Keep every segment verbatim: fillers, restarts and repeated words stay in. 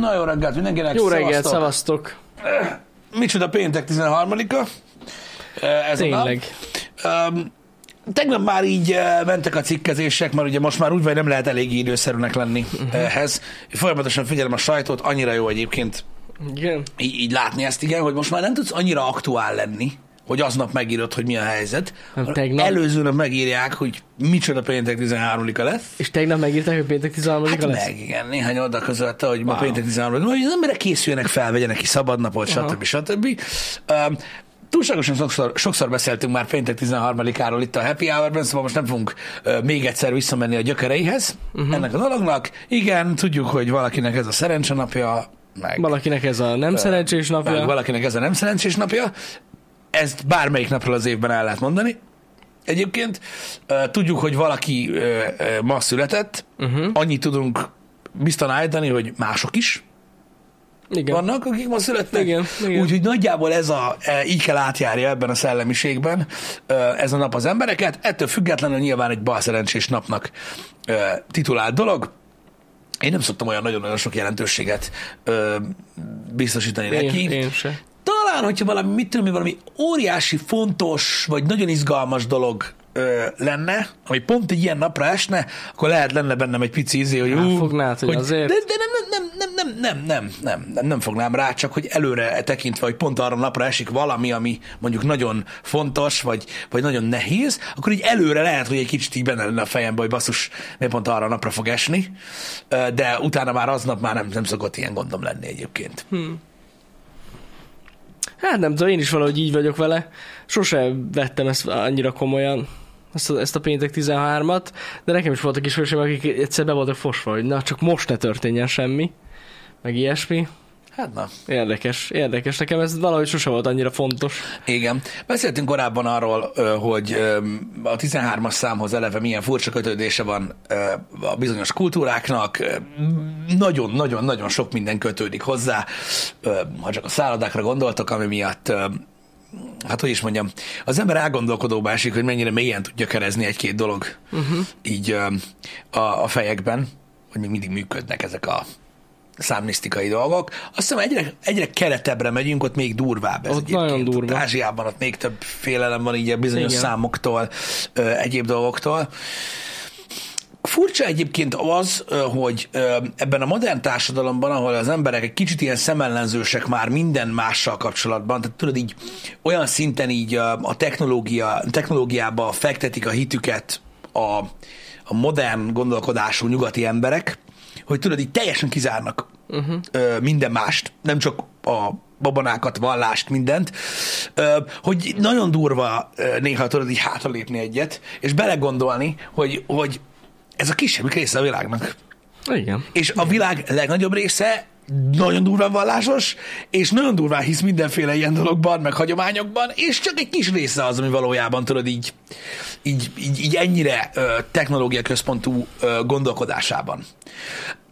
Na jó reggelt mindenkinek, jó szavaztok. Reggelt, szavaztok. Micsoda péntek tizenharmadika. Ez tényleg. A nap. Tegnap már így mentek a cikkezések, mert ugye most már úgy vagy nem lehet elég időszerűnek lenni uh-huh. ehhez. Folyamatosan figyelem a sajtót, annyira jó egyébként igen. Így, így látni ezt, igen, hogy most már nem tudsz annyira aktuál lenni, hogy aznap megírod, hogy mi a helyzet. Tegnap... Előző nap megírják, hogy micsoda péntek tizenharmadika lesz. És tegnap megírták, hogy péntek tizenharmadika hát lesz? Hát meg, igen. Néhány oda közölte, hogy wow. ma péntek tizenharmadika. Hogy az emberek készüljenek fel, vegyenek ki szabadnapot, stb. stb. Um, Túlságosan sokszor, sokszor beszéltünk már péntek tizenharmadikáról itt a Happy Hour-ben, szóval most nem fogunk uh, még egyszer visszamenni a gyökereihez uh-huh. ennek a dolognak. Igen, tudjuk, hogy valakinek ez a szerencse napja, meg... Valakinek ez a nem szerencsés napja. Meg valakinek ez a nem szerencsés napja. Ezt bármelyik napról az évben el lehet mondani. Egyébként uh, tudjuk, hogy valaki uh, uh, ma született, uh-huh. annyit tudunk biztosan állítani, hogy mások is igen. vannak, akik ma születtek. Úgyhogy nagyjából ez a, e, így kell átjárja ebben a szellemiségben ez a nap az embereket. Ettől függetlenül nyilván egy balszerencsés napnak e, titulált dolog. Én nem szoktam olyan nagyon-nagyon sok jelentőséget e, biztosítani én, neki. Én se. Talán, hogyha valami, mit tudom, valami óriási, fontos, vagy nagyon izgalmas dolog ö, lenne, ami pont egy ilyen napra esne, akkor lehet lenne bennem egy pici izé, hogy ú, fognád, hogy, hogy azért. De, de nem, nem, nem, nem, nem, nem, nem, nem, nem fognám rá, csak hogy előre tekintve, hogy pont arra napra esik valami, ami mondjuk nagyon fontos, vagy, vagy nagyon nehéz, akkor így előre lehet, hogy egy kicsit így benne lenne a fejembe, hogy basszus, miért pont arra napra fog esni, de utána már aznap már nem, nem szokott ilyen gondom lenni egyébként. Hmm. Hát nem tudom, én is valahogy így vagyok vele. Sose vettem ezt annyira komolyan, ezt a, ezt a péntek tizenharmadikat, de nekem is voltak ismerőseim, akik egyszer be voltak fosva, hogy na, csak most ne történjen semmi, meg ilyesmi. Hát na. Érdekes, érdekes. Nekem ez valahogy sose volt annyira fontos. Igen. Beszéltünk korábban arról, hogy a tizenhármas számhoz eleve milyen furcsa kötődése van a bizonyos kultúráknak. Nagyon-nagyon-nagyon sok minden kötődik hozzá. Ha csak a szállodákra gondoltok, ami miatt, hát hogy is mondjam, az ember elgondolkodóba esik, hogy mennyire mélyen tudja kerezni egy-két dolog uh-huh. így a, a fejekben, hogy még mindig működnek ezek a számlisztikai dolgok. Azt hiszem egyre, egyre keletebbre megyünk, ott még durvább ez egyébként. Durva. Ott Ázsiában ott még több félelem van így a bizonyos igen. számoktól, egyéb dolgoktól. Furcsa egyébként az, hogy ebben a modern társadalomban, ahol az emberek egy kicsit ilyen szemellenzősek már minden mással kapcsolatban, tehát tudod így olyan szinten így a technológia, technológiába fektetik a hitüket a, a modern gondolkodású nyugati emberek, hogy tudod, így teljesen kizárnak uh-huh. ö, minden mást, nem csak a babonákat, vallást, mindent, ö, hogy nagyon durva ö, néha tudod így hátralépni egyet, és belegondolni, hogy, hogy ez a kisebbik része a világnak. Igen. És a világ legnagyobb része nagyon durván vallásos, és nagyon durván hisz mindenféle ilyen dologban, meg hagyományokban, és csak egy kis része az, ami valójában tudod így, így, így, így ennyire ö, technológia központú ö, gondolkodásában.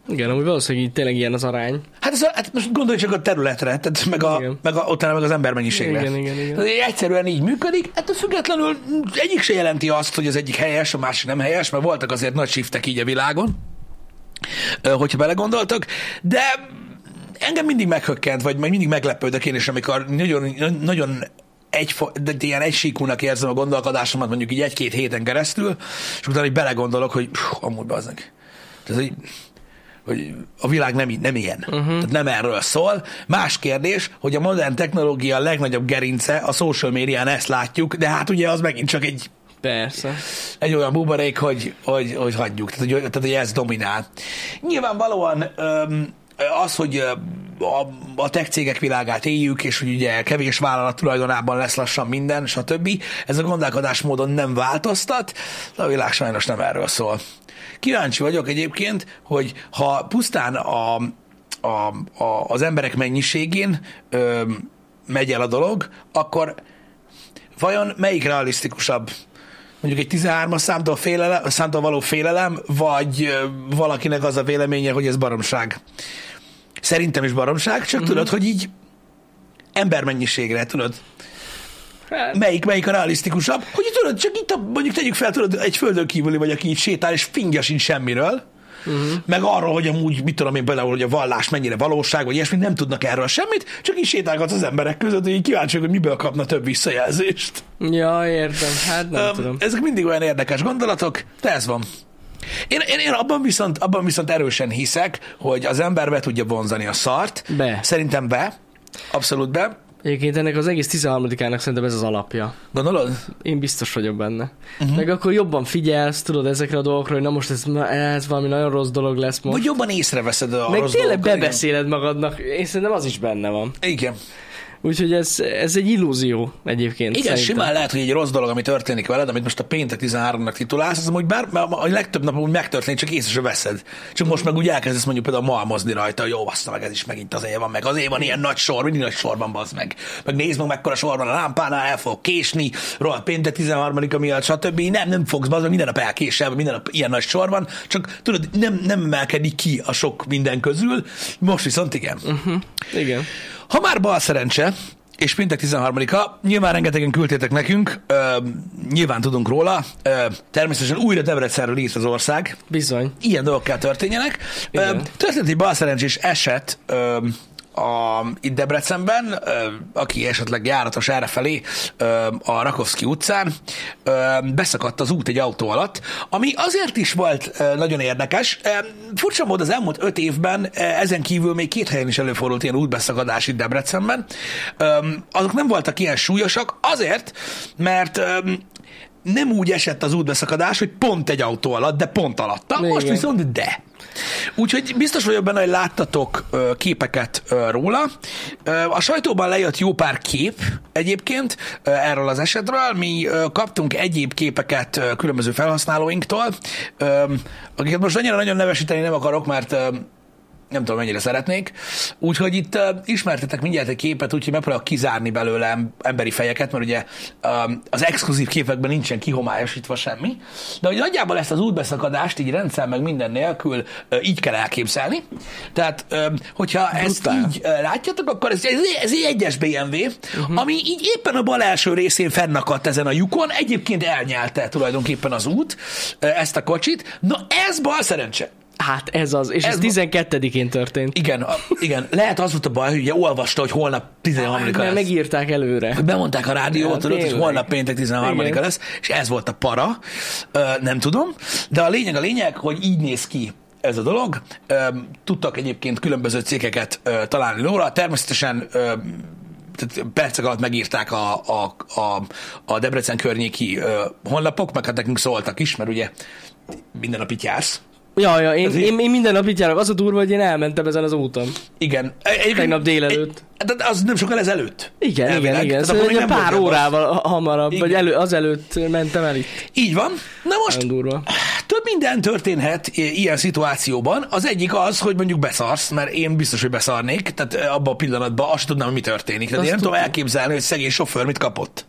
Igen, amúgy valószínűleg így tényleg ilyen az arány. Hát, ez, hát most gondolj csak a területre, tehát meg, a, meg, a, utána meg az embermennyiségre. Igen, igen, igen. Egyszerűen így működik, ettől függetlenül egyik se jelenti azt, hogy az egyik helyes, a másik nem helyes, mert voltak azért nagy shiftek így a világon, hogyha belegondoltak, de engem mindig meghökkent, vagy meg mindig meglepődök én is, amikor nagyon, nagyon egy, ilyen egysíkúnak érzem a gondolkodásomat, mondjuk így egy-két héten keresztül, és utána így belegondolok, hogy amúgy bazdmeg. Tehát, hogy, hogy a világ nem, nem ilyen. Uh-huh. Tehát nem erről szól. Más kérdés, hogy a modern technológia a legnagyobb gerince, a social médián ezt látjuk, de hát ugye az megint csak egy persze. Egy olyan buborék, hogy, hogy, hogy hagyjuk. Tehát hogy, tehát, hogy ez dominál. Nyilvánvalóan öm, az, hogy a, a tech cégek világát éljük, és hogy ugye kevés vállalat tulajdonában lesz lassan minden, stb. Ez a gondolkodásmódon nem változtat, de a világ sajnos nem erről szól. Kíváncsi vagyok egyébként, hogy ha pusztán a, a, a, az emberek mennyiségén öm, megy el a dolog, akkor vajon melyik realisztikusabb? Mondjuk egy tizenhármas számtól, félelem, számtól való félelem, vagy valakinek az a véleménye, hogy ez baromság. Szerintem is baromság, csak mm-hmm. tudod, hogy így embermennyiségre, tudod? Melyik, melyik a realisztikusabb? Hogy tudod, csak itt a, mondjuk tegyük fel, tudod, egy földön kívüli vagy, aki így sétál, és fingja sincs semmiről, uh-huh. meg arról, hogy amúgy, mit tudom én, például, hogy a vallás mennyire valóság, vagy ilyesmit, nem tudnak erről semmit, csak így sétálgatsz az emberek között, hogy kíváncsiak, hogy miből kapna több visszajelzést. Ja, értem, hát nem um, tudom. Ezek mindig olyan érdekes gondolatok, de ez van. Én, én, én abban, viszont, abban viszont erősen hiszek, hogy az ember be tudja vonzani a szart. Be. Szerintem be. Abszolút be. Egyébként ennek az egész tizenharmadikának szerintem ez az alapja. Gondolod? Én biztos vagyok benne. Uh-huh. Meg akkor jobban figyelsz, tudod, ezekre a dolgokra, hogy na most ez, ez valami nagyon rossz dolog lesz most. Vagy jobban észreveszed a meg rossz dolgokat. Meg tényleg bebeszéled magadnak, én szerintem az is benne van. Igen. Úgyhogy ez, ez egy illúzió egyébként. Igen, szerintem. Simán lehet, hogy egy rossz dolog, ami történik veled, amit most a péntek tizenharmadikánnak titulálsz, az amúgy bár a legtöbb nap úgy megtörténik, csak észre se veszed. Csak most meg úgy elkezdesz mondjuk például malmozni rajta, hogy jó, bassza meg, ez is megint azért van, meg azért van ilyen nagy sor, mindig nagy sorban bassz meg. Meg nézd meg, mekkora sor van a lámpánál, el fog késni, rohadt péntek tizenharmadika miatt, stb. Nem, nem fogsz bassz, minden nap elkésel, minden nap ilyen nagy sor van, csak tudod, nem, nem emelkedik ki a sok minden közül, most viszont igen. Uh-huh. Igen. Ha már bal szerencse, és péntek tizenharmadika, nyilván rengetegen küldtétek nekünk, ö, nyilván tudunk róla, ö, természetesen újra Debrecenről írt az ország. Bizony. Ilyen dolgokkal történjenek. Ö, történt egy bal szerencsés eset ö, a, itt Debrecenben, ö, aki esetleg járatos errefelé ö, a Rakovszky utcán, ö, beszakadt az út egy autó alatt, ami azért is volt ö, nagyon érdekes. Ö, furcsa módon az elmúlt öt évben ö, ezen kívül még két helyen is előfordult ilyen útbeszakadás itt Debrecenben. Ö, azok nem voltak ilyen súlyosak azért, mert ö, nem úgy esett az útbeszakadás, hogy pont egy autó alatt, de pont alatta. Még most igen. Viszont de. Úgyhogy biztos vagyok benne, hogy láttatok képeket róla. A sajtóban lejött jó pár kép egyébként erről az esetről. Mi kaptunk egyéb képeket különböző felhasználóinktól, akiket most annyira nagyon nevesíteni nem akarok, mert nem tudom, mennyire szeretnék. Úgyhogy itt ismertetek mindjárt egy képet, úgyhogy megpróbálok kizárni belőle emberi fejeket, mert ugye az exkluzív képekben nincsen kihomályosítva semmi. De hogy nagyjából ezt az útbeszakadást így rendszer meg minden nélkül így kell elképzelni. Tehát, hogyha ezt így látjátok, akkor ez, ez egy egyes bé em vé, uh-huh. ami így éppen a bal első részén fennakadt ezen a lyukon, egyébként elnyelte tulajdonképpen az út ezt a kocsit. Na ez bal szerencse. Hát ez az, és ez, ez tizenkettedikén történt. Igen, a, igen, lehet az volt a baj, hogy ugye olvasta, hogy holnap tizenharmadika lesz. Megírták előre. Bemondták a rádiót, ja, hogy holnap péntek tizenharmadika lesz, és ez volt a para, nem tudom. De a lényeg a lényeg, hogy így néz ki ez a dolog. Tudtak egyébként különböző cégeket találni róla, természetesen percek alatt megírták a, a, a, a Debrecen környéki honlapok, meg hát nekünk szóltak is, mert ugye minden nap itt jársz. Ja, ja, én, én, én minden nap itt járok. Az a durva, hogy én elmentem ezen az úton. Igen. Tegnap délelőtt. De az nem sokkal ezelőtt. Igen, elvileg. igen, igen. Tehát szóval pár órával az. hamarabb, igen. vagy elő, azelőtt mentem el itt. Így van. Na most több minden történhet ilyen szituációban. Az egyik az, hogy mondjuk beszarsz, mert én biztos, hogy beszarnék. Tehát abban a pillanatban azt tudnám, mi történik. Tehát azt én nem tudom elképzelni, hogy szegény sofőr mit kapott.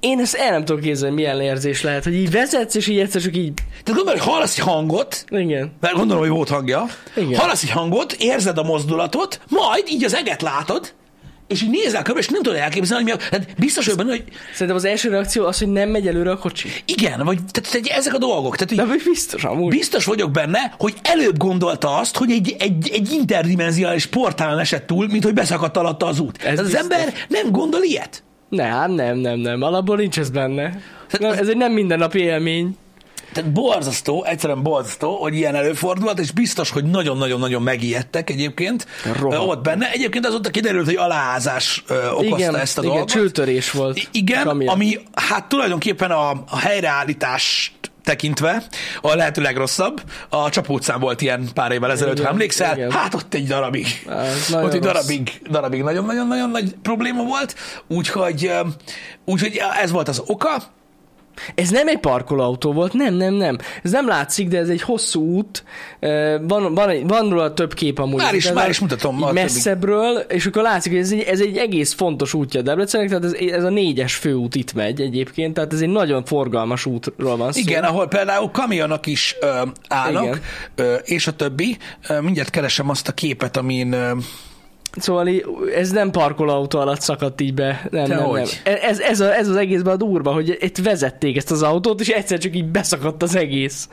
Én ezt el nem tudom képzelni, milyen érzés lehet, hogy így vezetsz, és így egyszer csak így... Tehát gondolom, hogy hallasz egy hangot, igen. Mert gondolom, hogy volt hangja, igen. Hallasz egy hangot, érzed a mozdulatot, majd így az eget látod, és így nézel körbe, és nem tudod elképzelni, hogy mi a... Tehát biztos, hogy benne, hogy... Szerintem az első reakció az, hogy nem megy előre a kocsi. Igen, vagy tehát, tehát ezek a dolgok. Tehát, de biztos amúgy. Biztos vagyok benne, hogy előbb gondolta azt, hogy egy, egy, egy interdimenziális portálon esett túl, mint hogy beszakadt alatta az út. Ez az ember nem gondol ilyet. Nem, nem, nem, nem. Alapból nincs ez benne. Tehát, ez egy nem mindennapi élmény. Tehát borzasztó, egyszerűen borzasztó, hogy ilyen előfordulhat, és biztos, hogy nagyon-nagyon-nagyon megijedtek egyébként. Rohadt. Ott benne. Egyébként azóta kiderült, hogy aláázás okozta igen, ezt a igen, dolgot. Igen, csőtörés volt. Igen, kamilyen. Ami hát tulajdonképpen a, a helyreállítás tekintve a lehető legrosszabb. A Csapóutcán volt ilyen pár évvel ezelőtt, igen, ha emlékszel. Igen. Hát ott egy darabig. Á, ott egy darabig, darabig nagyon-nagyon-nagyon nagy probléma volt. Úgyhogy, úgyhogy ez volt az oka. Ez nem egy parkolóautó volt, nem, nem, nem. Ez nem látszik, de ez egy hosszú út. Van, van, van róla több kép amúgy. Már is, már is mutatom. Messzebbről, és akkor látszik, hogy ez egy, ez egy egész fontos útja Debrecennek, tehát ez, ez a négyes főút itt megy egyébként, tehát ez egy nagyon forgalmas útról van szó. Igen, ahol például kamionok is ö, állnak, ö, és a többi. Mindjárt keresem azt a képet, amin... Ö, Szóval ez nem parkolóautó alatt szakadt így be. Nem, nem, nem. Ez, ez, a, ez az egészben a durva, hogy itt vezették ezt az autót, és egyszer csak így beszakadt az egész.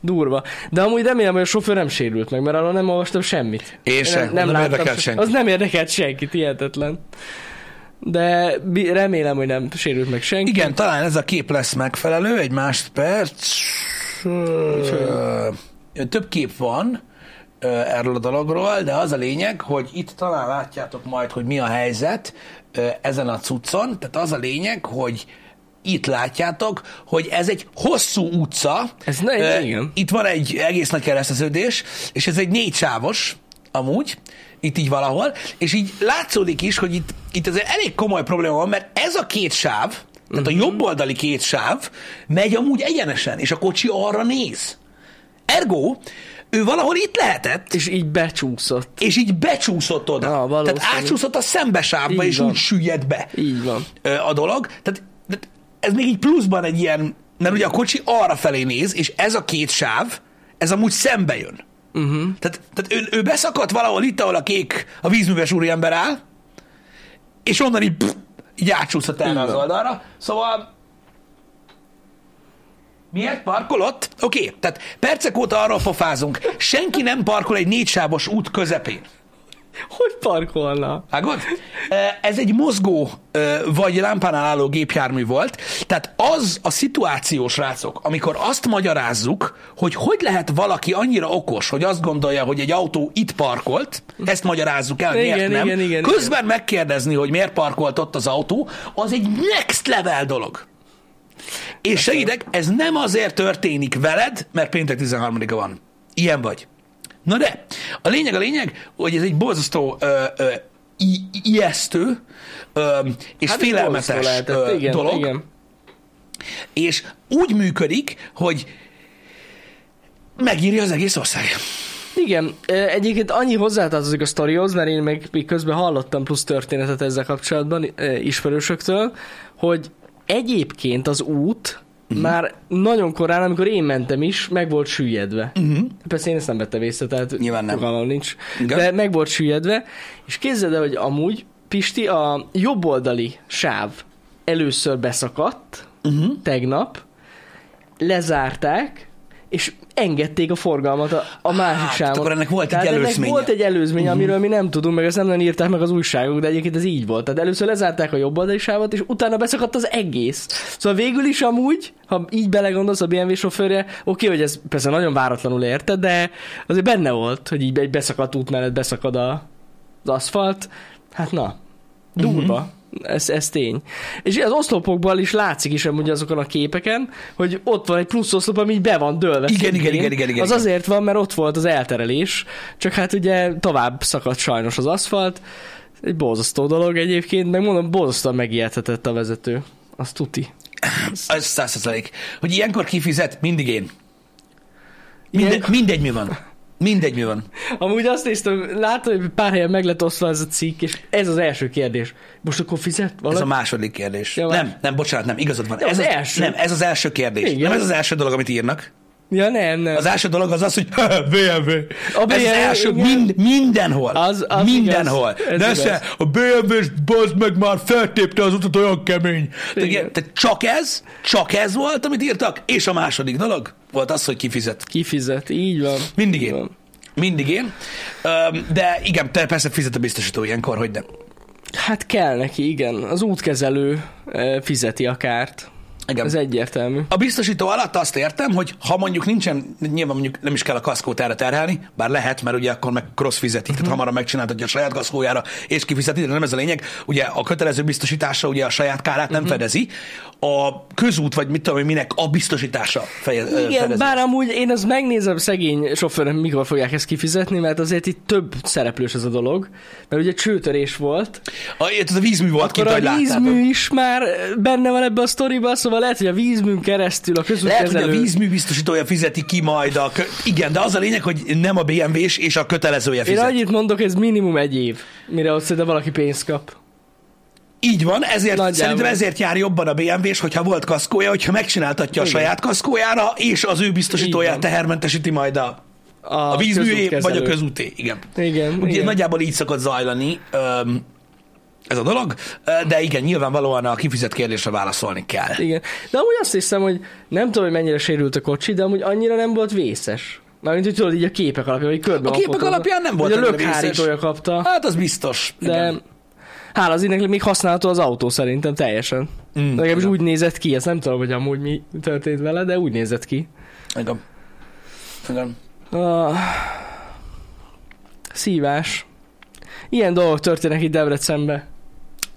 Durva. De amúgy remélem, hogy a sofőr nem sérült meg, mert arra nem olvastam semmit. Én sem, nem, nem, nem érdekelt senkit. Az nem érdekelt senkit, hihetetlen. De remélem, hogy nem sérült meg senki. Igen, talán ez a kép lesz megfelelő, egy másodperc. Több kép van erről a dologról, de az a lényeg, hogy itt talán látjátok majd, hogy mi a helyzet ezen a cuccon, tehát az a lényeg, hogy itt látjátok, hogy ez egy hosszú utca. Ez ne, igen. Itt van egy egész nagy kereszteződés, és ez egy négy sávos, amúgy, itt így valahol, és így látszódik is, hogy itt, itt azért elég komoly probléma van, mert ez a két sáv, tehát a jobb oldali két sáv megy amúgy egyenesen, és a kocsi arra néz. Ergo, ő valahol itt lehetett. És így becsúszott. És így becsúszott oda. Na, tehát átsúszott a szembesávba, és úgy süllyed be. Így van. A dolog. Tehát ez még így pluszban egy ilyen, mert ugye a kocsi arra felé néz, és ez a két sáv, ez amúgy szembe jön. Uh-huh. Tehát, tehát ő, ő beszakadt valahol itt, ahol a kék, a vízműves úriember áll, és onnan így, pff, így átsúszott el az oldalra. Szóval miért parkolott? Oké, okay. Tehát percek óta arról pofázunk. Senki nem parkol egy négysávos út közepén. Hogy parkolna? Ágod? Ez egy mozgó vagy lámpánál álló gépjármű volt, tehát az a szituációs rácok, amikor azt magyarázzuk, hogy hogy lehet valaki annyira okos, hogy azt gondolja, hogy egy autó itt parkolt, ezt magyarázzuk el, miért igen, nem, igen, igen, közben igen. Megkérdezni, hogy miért parkolt ott az autó, az egy next level dolog. És segítek, ez nem azért történik veled, mert péntek tizenharmadika van. Ilyen vagy. Na de, a lényeg a lényeg, hogy ez egy borzasztó ö, ö, ijesztő ö, és hát félelmetes ö, igen, dolog. Igen. És úgy működik, hogy megírja az egész ország. Igen, egyébként annyi hozzátartozik a sztorihoz, mert én meg közben hallottam plusz történetet ezzel kapcsolatban ismerősöktől, hogy egyébként az út uh-huh. már nagyon korán, amikor én mentem is, meg volt süllyedve. Uh-huh. Persze én ezt nem vettem észre, tehát fogalmam nincs. Igen. De meg volt süllyedve, és képzeld el, hogy amúgy, Pisti, a jobboldali sáv először beszakadt uh-huh. tegnap, lezárták, és engedték a forgalmat a, a másik hát, sávon. Akkor ennek volt tehát egy előzménye. Ennek volt egy előzmény, uh-huh. amiről mi nem tudunk, meg ezt nem írták meg az újságok, de egyébként ez így volt. Tehát először lezárták a jobb oldali sávot, és utána beszakadt az egész. Szóval végül is amúgy, ha így belegondolsz a bé em vé sofőrje, oké, hogy ez persze nagyon váratlanul érte, de azért benne volt, hogy így egy beszakadt út mellett beszakad a, az aszfalt. Hát na, durva. Uh-huh. Ez, ez tény. És az oszlopokban is látszik is amúgy azokon a képeken, hogy ott van egy plusz oszlop, ami így be van dőlve. Igen, igen, igen, igen, igen. Az azért van, mert ott volt az elterelés, csak hát ugye tovább szakadt sajnos az aszfalt. Egy borzasztó dolog egyébként, meg mondom, borzasztóan megijedhetett a vezető. Az tuti. Az száz százalék. Hogy ilyenkor kifizet, mindig én. Minde, ilyenkor... Mindegy, mi van. Mindegy, mi van. Amúgy azt néztem, látod, hogy pár helyen meg lett osztva ez a cikk, és ez az első kérdés. Most akkor fizet valaki? Ez a második kérdés. Ja, nem, nem, bocsánat, nem, igazad van. De ez az, az első. Nem, ez az első kérdés. Igen. Nem ez az első dolog, amit írnak. Ja, nem, nem. Az első dolog az az, hogy bé em vé. A bé em vé, ez az első, mind, mindenhol. Az, az mindenhol. Igaz, de se, a bé em vé-s bazd meg már feltépte az utat, olyan kemény. Tehát te csak ez, csak ez volt, amit írtak, és a második dolog volt az, hogy kifizet. Kifizet, így van. Mindig így én. Van. Mindig én. De igen, te persze fizet a biztosító ilyenkor, hogy nem. Hát kell neki, igen. Az útkezelő fizeti a kárt. Igen. Ez egyértelmű. A biztosító alatt azt értem, hogy ha mondjuk nincsen, nyilván mondjuk nem is kell a kaszkót erre terhelni, bár lehet, mert ugye akkor meg cross fizetik, uh-huh. tehát hamarabb megcsináltatja a saját kaszkójára, és kifizeti, de nem ez a lényeg. Ugye a kötelező biztosítása ugye a saját kárát nem uh-huh. fedezi, a közút, vagy mit tudom én minek, a biztosítása feje, igen, fedezi. Bár amúgy én azt megnézem szegény sofőröm, mikor fogják ezt kifizetni, mert azért itt több szereplős ez a dolog, mert ugye csőtörés volt. A, ez a vízmű volt kint, ahogy láttátok. A vízmű is már benne van ebbe a sztoriba, szóval lehet, hogy a vízműn keresztül a közút lehet, kezelő... hogy a vízmű biztosítója fizeti ki majd a... Kö... Igen, de az a lényeg, hogy nem a bé em vé-s és a kötelezője fizet. Én annyit mondok, ez minimum egy év, mire ott szerintem valaki pénzt kap. Így van, ezért, szerintem ezért jár jobban a bé em vé-s, hogyha volt kaszkója, hogyha megcsináltatja igen. a saját kaszkójára, és az ő biztosítóját tehermentesíti majd a, A vízművé vagy a közúté, igen. Igen, ugye igen. Nagyjából így szokott zajlani öm, ez a dolog, de igen, nyilvánvalóan a kifizet kérdésre válaszolni kell. Igen. De amúgy azt hiszem, hogy nem tudom, hogy mennyire sérült a kocsi, de amúgy annyira nem volt vészes. Mármint, hogy tudod, így a képek alapján, vagy körben. A képek alapján nem volt, hogy a lökhárítója kapta. Hát az biztos. De igen. Hála az énekli, még használható az autó szerintem teljesen. Mm, legalábbis úgy nézett ki, ezt nem tudom, hogy amúgy mi történt vele, de úgy nézett ki. Igen. Igen. Uh, szívás. Ilyen dolgok történnek itt Debrecenbe.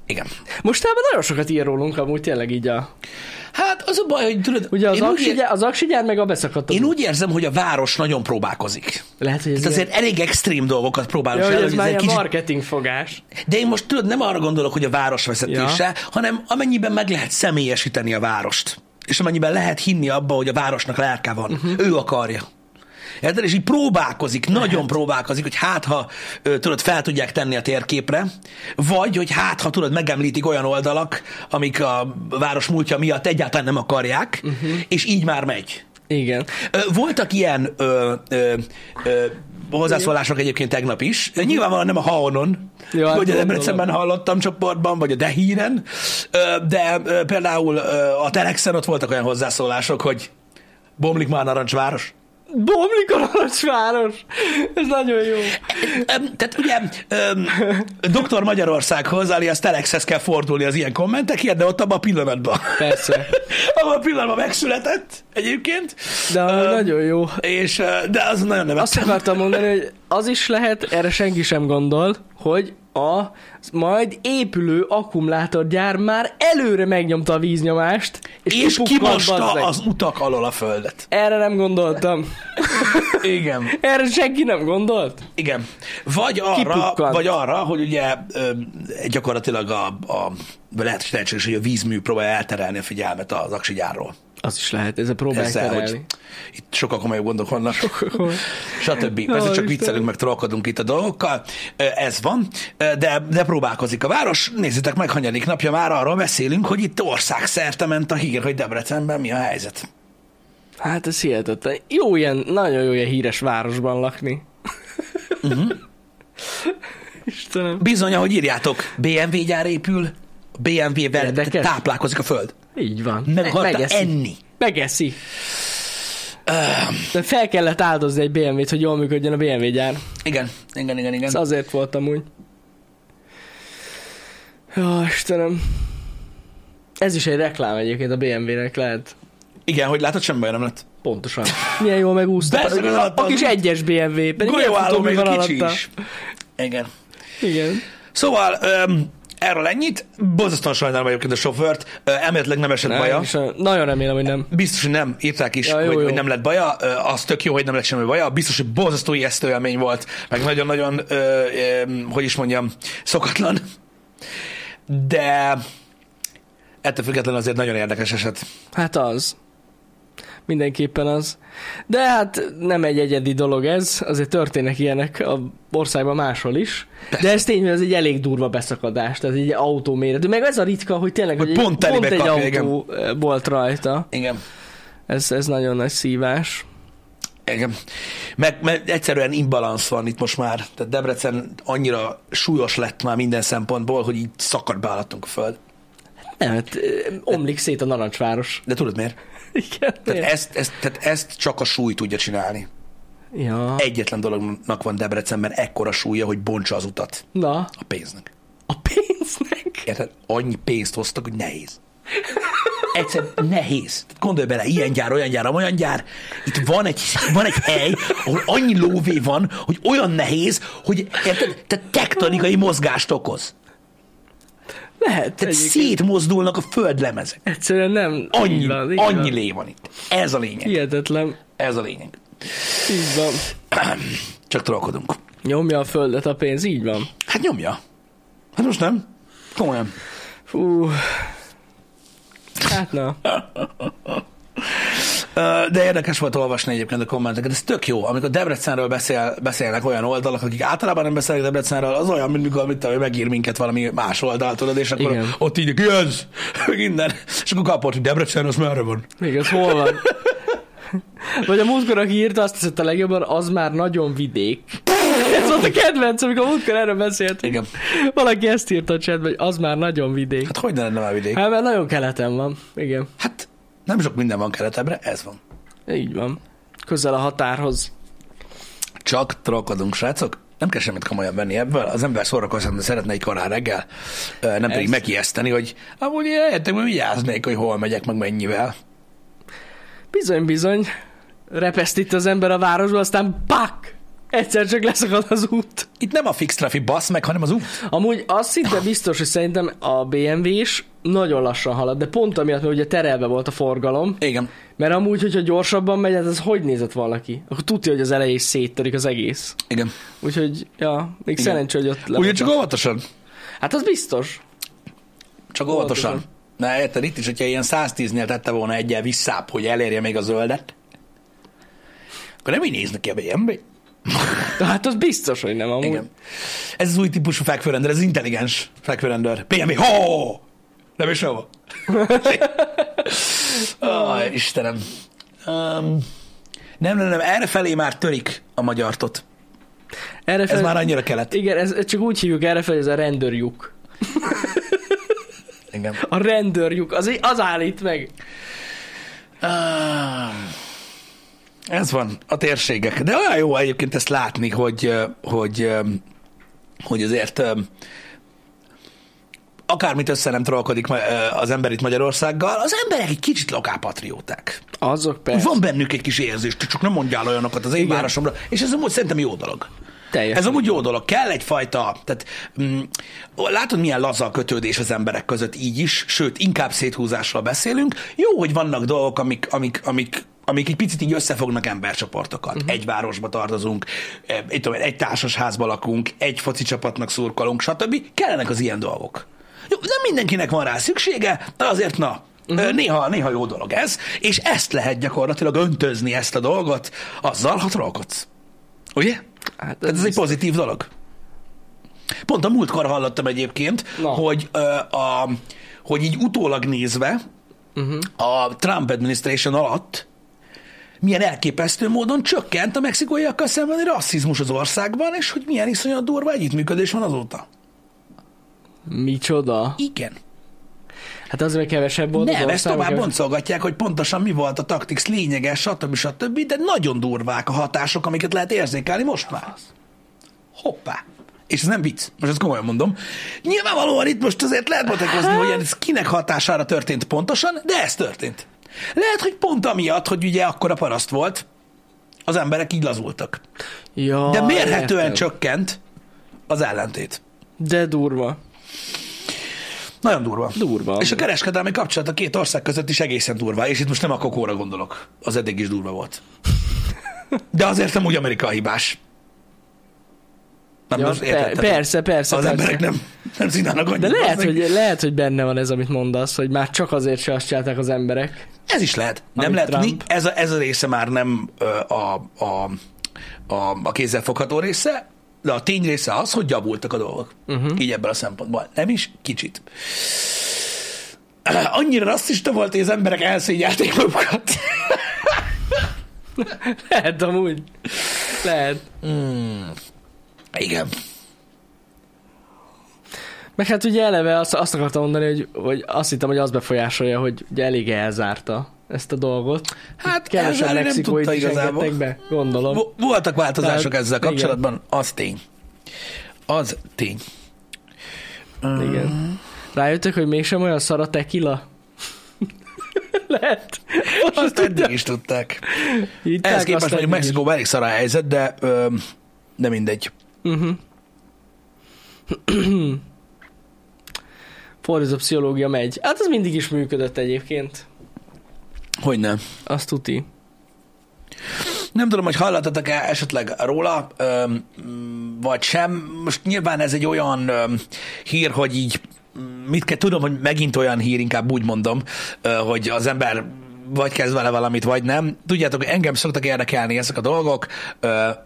Igen. Mostában nagyon sokat ír rólunk amúgy tényleg így a... Hát az a baj, hogy tudod... Ugye az aksigyár, az aksigyár meg a beszakadt. Én úgy érzem, hogy a város nagyon próbálkozik. Lehet, hogy ez tehát azért elég extrém dolgokat próbálunk. Ja, ez már egy kicsit... marketing fogás. De én most tudod, nem arra gondolok, hogy a város vezetése, ja. hanem amennyiben meg lehet személyesíteni a várost. És amennyiben lehet hinni abba, hogy a városnak lelke van. Uh-huh. Ő akarja. Érted? És így próbálkozik, lehet. Nagyon próbálkozik, hogy hát, ha tudod, fel tudják tenni a térképre, vagy, hogy hát, ha tudod, megemlítik olyan oldalak, amik a város múltja miatt egyáltalán nem akarják, uh-huh. és így már megy. Igen. Voltak ilyen ö, ö, ö, hozzászólások egyébként tegnap is. Nyilvánvalóan nem a Haonon, jó, hát hogy a Debrecenben hallottam csoportban, vagy a De Híren, de például a Telexen ott voltak olyan hozzászólások, hogy bomlik már Narancsváros. Bomlik a Narancsváros! Ez nagyon jó. Tehát ugye doktor Magyarországhoz, alias Telexhez kell fordulni az ilyen kommentekért, de ott abban a pillanatban. Persze. Abban a pillanatban megszületett egyébként. De uh, nagyon jó. És, de az nagyon nevettem. Azt akartam mondani, hogy az is lehet, erre senki sem gondol, hogy a majd épülő akkumulátorgyár már előre megnyomta a víznyomást, és, és kibosta az utak alól a földet. Erre nem gondoltam. Igen. Erre senki nem gondolt. Igen. Vagy arra, vagy arra hogy ugye gyakorlatilag a, a lehet lehetséges, hogy a vízmű próbálja elterelni a figyelmet az aksigyárról. Az is lehet, ez a próbálják terelni. Itt sokkal komolyabb gondok vannak, stb. Persze csak viccelünk, meg trollkodunk itt a dolgokkal. Ez van, de, de próbálkozik a város. Nézzétek meg, hanyadik napja már arról beszélünk, hogy itt országszerte ment a hír, hogy Debrecenben mi a helyzet. Hát ez hihetetlen. Jó ilyen, nagyon jó ilyen híres városban lakni. Uh-huh. Istenem. Bizony, ahogy írjátok, bé em vé gyár épül, bé em vé-vel táplálkozik a föld. Így van. Meg akarta enni. Megeszi. Um, De fel kellett áldozni egy bé em vét, hogy jól működjön a bé em vé gyár. Igen, igen, igen. igen. Ez azért voltam úgy. Jó, Istenem. Ez is egy reklám egyébként a bé em vé-nek lehet. Igen, hogy látod, semmi baj nem lett. Pontosan. Milyen jól megúszta. A kis egyes bé em vé. Golyóálló meg a kicsi is. Igen. Igen. Szóval... Um, erről ennyit. Bozasztóan sajnálom egyébként a sofőrt. Elméletileg nem esett nem, baja. Sem. Nagyon remélem, hogy nem. Biztos, hogy nem. Írták is, ja, jó, hogy, jó. hogy nem lett baja. Az tök jó, hogy nem lett semmi baja. Biztos, hogy bozasztó ijesztő élmény volt. Meg nagyon-nagyon, ö, ö, hogy is mondjam, szokatlan. De ettől függetlenül azért nagyon érdekes eset. Hát az. Mindenképpen az. De hát nem egy egyedi dolog ez, azért történnek ilyenek a országban máshol is. Persze. De ez tényleg ez egy elég durva beszakadás, tehát egy autó méretű. Meg ez a ritka, hogy tényleg hogy hogy pont, pont egy kapja, autó igen. volt rajta. Igen. Ez, ez nagyon nagy szívás. Igen. Meg, meg egyszerűen imbalansz van itt most már. Tehát Debrecen annyira súlyos lett már minden szempontból, hogy így szakad beállattunk a föld. Nem, hát omlik de, szét a Narancsváros. De tudod miért? Igen, tehát, ezt, ezt, tehát ezt csak a súly tudja csinálni. Ja. Egyetlen dolognak van Debrecenben ekkora súlya, hogy bontsa az utat. Na. A pénznek. A pénznek? Érted? Annyi pénzt hoztak, hogy nehéz. Egyszerűen nehéz. Gondolj bele, ilyen gyár, olyan gyár, olyan gyár. Itt van egy, van egy hely, ahol annyi lóvé van, hogy olyan nehéz, hogy érted? Tehát tektonikai mozgást okoz. Lehet. Tehát szétmozdulnak a földlemezek. Egyszerűen nem. Annyi, van, annyi lé van itt. Ez a lényeg. Hihetetlen. Ez a lényeg. Így van. Csak trollkodunk. Nyomja a földet a pénz, így van. Hát nyomja. Hát most nem. Komolyan. Fú. Hát na. De érdekes volt olvasni egyébként a kommenteket. Ez tök jó. Amikor Debrecenről beszél, beszélnek olyan oldalak, akik általában nem beszélnek Debrecenről, az olyan, mint mikor mit, megír minket valami más oldal, tudod, és akkor igen. ott így jössz, innen. És akkor kapott, hogy Debrecen, az merre van. Még ez hol van? Vagy a múltkor, aki írta, azt hiszett a legjobban, az már nagyon vidék. Ez volt a kedvencem, amikor a múltkor erről beszéltünk. Igen. Valaki ezt írta a chatben, hogy az már nagyon vidék. Hát hogy ne lenne már vidék? Hát mert nagyon keleten van. Igen. Hát nem sok minden van keletebbre, ez van. Így van. Közel a határhoz. Csak trollkodunk, srácok. Nem kell semmit komolyan venni ebből. Az ember szórakozhatna, szeretne egy korán reggel. Nem ez. Pedig megijeszteni, hogy amúgy én lehetem, hogy vigyáznék, hogy hol megyek, meg mennyivel. Bizony, bizony. Repeszt itt az ember a városba, aztán pak! Egyszer csak leszakad az út. Itt nem a fix trafi basz meg, hanem az út. Amúgy az szinte biztos, hogy szerintem a bé em vé-s nagyon lassan halad, de pont amiatt, mert ugye terelve volt a forgalom. Igen. Mert amúgy, hogyha gyorsabban megy, ez hogy nézett valaki? Akkor tudja, hogy az elején széttörik az egész. Igen. Úgyhogy, ja, még szerencsé, hogy ott lehetett. Csak óvatosan? Hát az biztos. Csak óvatosan. óvatosan. Na érted, itt is, hogyha ilyen száztíznél tette volna egyel visszább, hogy elérje még a zöldet, akkor nem így néznek ki a bé em vé. Hát az biztos, hogy nem amúgy. Igen. Ez az új típusú fekvőrendőr, ez intelligens fekvőrendőr. bé em vé, ho! Nem is hova. oh, Istenem. Um, nem, nem, nem, errefelé már törik a magyartot. Errefelé... Ez már annyira kelet. Igen, ez, ez csak úgy hívjuk errefelé, ez a rendőrjuk. Igen. A rendőrjuk, az, az állít meg. Um. Ez van, a térségek. De olyan jó egyébként ezt látni, hogy, hogy, hogy azért akármit össze nem trollkodik az ember itt Magyarországgal, az emberek egy kicsit lokálpatrióták. Azok persze. Van bennük egy kis érzés, csak nem mondjál olyanokat az én városomra, és ez amúgy szerintem jó dolog. Teljesen. Ez amúgy jó dolog. Kell egyfajta, tehát mm, látod, milyen laza a kötődés az emberek között így is, sőt, inkább széthúzásról beszélünk. Jó, hogy vannak dolgok, amik, amik, amik amik egy picit így összefognak embercsoportokat. Uh-huh. Egy városba tartozunk, egy, tudom, egy társasházba lakunk, egy foci csapatnak szurkolunk, stb. Kellenek az ilyen dolgok. Jó, nem mindenkinek van rá szüksége, de azért na, uh-huh. néha, néha jó dolog ez, és ezt lehet gyakorlatilag öntözni ezt a dolgot azzal, ha trollkodsz. Ugye? Hát ez, ez egy pozitív dolog. Pont a múltkor hallottam egyébként, no. hogy, a, a, hogy így utólag nézve uh-huh. a Trump administration alatt milyen elképesztő módon csökkent a mexikóiakkal szembeni rasszizmus az országban, és hogy milyen iszonyat durva együttműködés van azóta. Micsoda? Igen. Hát az még kevesebb volt. Nem, ezt tovább boncolgatják, hogy pontosan mi volt a taktics lényege, stb. Stb., de nagyon durvák a hatások, amiket lehet érzékelni most már. Hoppá. És ez nem vicc, most ezt komolyan mondom. Nyilvánvalóan itt most azért lehet botekozni, hogy ez kinek hatására történt pontosan, de ez történt. Lehet, hogy pont amiatt, hogy ugye akkora paraszt volt, az emberek így lazultak. Ja, de mérhetően értem. Csökkent az ellentét. De durva. Nagyon durva. durva. És a kereskedelmi kapcsolat a két ország között is egészen durva, és itt most nem a kokóra gondolok. Az eddig is durva volt. De azért nem úgy Amerika a hibás. Nem ja, per- persze, persze. Az persze. Emberek nem, nem színálnak annyit. De lehet hogy, lehet, hogy benne van ez, amit mondasz, hogy már csak azért se azt csinálták az emberek. Ez is lehet. Nem lehet mi, ez, a, ez a része már nem a, a, a, a kézzelfogható része, de a tény része az, hogy javultak a dolgok. Uh-huh. Így ebben a szempontból. Nem is? Kicsit. Annyira rasszista volt, hogy az emberek elszégyelték magukat. Lehet amúgy. Lehet. Hmm. Igen. Meg hát ugye eleve azt, azt akartam mondani, hogy, hogy azt hittem, hogy az befolyásolja, hogy ugye elég elzárta ezt a dolgot. Hát kevesen mexikóit is engedtek be, gondolom. Voltak változások tehát, ezzel kapcsolatban, igen. az tény. Az tény. Igen. Rájöttök, hogy mégsem olyan szar a tequila? Lehet. Most azt eddig is tudták. Ehhez képest mondjuk Mexikóban elég szar a helyzet, de öm, nem mindegy. Uh-huh. Fordító pszichológia megy. Hát ez mindig is működött egyébként. Hogyne. Azt tuti. Nem tudom, hogy hallottatok-e esetleg róla, vagy sem. Most nyilván ez egy olyan hír, hogy így mit kell, tudom, hogy megint olyan hír, inkább úgy mondom, hogy az ember vagy kezd vele valamit, vagy nem. Tudjátok, engem szoktak érdekelni ezek a dolgok,